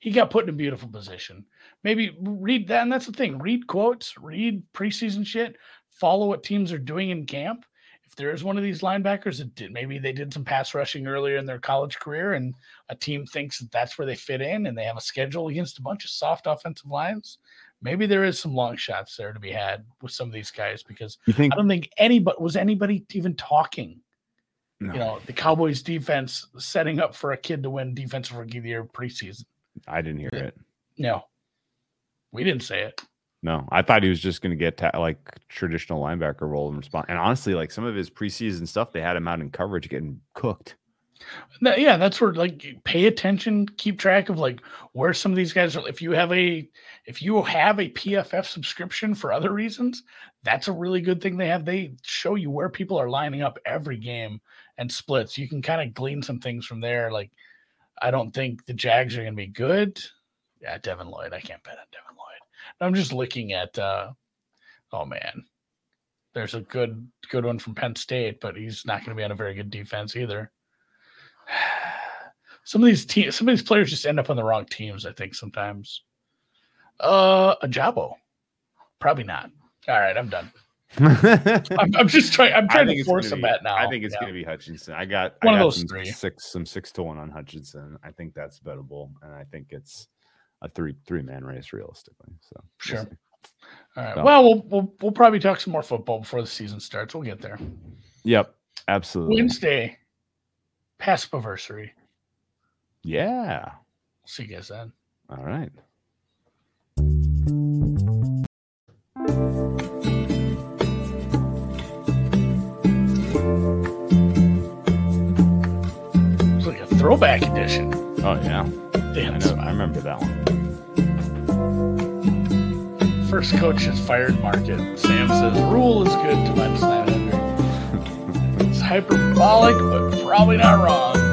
he got put in a beautiful position. Maybe read that, and that's the thing. Read quotes, read preseason shit, follow what teams are doing in camp. If there is one of these linebackers that maybe they did some pass rushing earlier in their college career, and a team thinks that that's where they fit in, and they have a schedule against a bunch of soft offensive lines. Maybe there is some long shots there to be had with some of these guys, because I don't think anybody even talking. No. The Cowboys defense setting up for a kid to win defensive rookie of the year preseason. I didn't hear it. No, we didn't say it. No, I thought he was just going to get like traditional linebacker role in response. And honestly, like some of his preseason stuff, they had him out in coverage getting cooked. Yeah, that's where like pay attention, keep track of like where some of these guys are. If you have a PFF subscription for other reasons, that's a really good thing they have. They show you where people are lining up every game and splits. You can kind of glean some things from there. Like, I don't think the Jags are going to be good. Yeah, Devin Lloyd. I can't bet on Devin Lloyd. I'm just looking at. Oh man, there's a good one from Penn State, but he's not going to be on a very good defense either. Some of these players just end up on the wrong teams, I think, sometimes. Ajabo. Probably not. All right, I'm done. I'm trying to force a bet now. I think it's going to be Hutchinson. I got one of those three. 6-1 on Hutchinson. I think that's bettable, and I think it's a three-man race realistically. So sure. We'll see. All right. So, well, we'll probably talk some more football before the season starts. We'll get there. Yep. Absolutely. Wednesday. Paspiversary. Yeah. See you guys then. All right. It's like a throwback edition. Oh, yeah. Damn, I remember that one. First coach has fired market. Sam says, rule is good to my planet. Hyperbolic, but probably not wrong.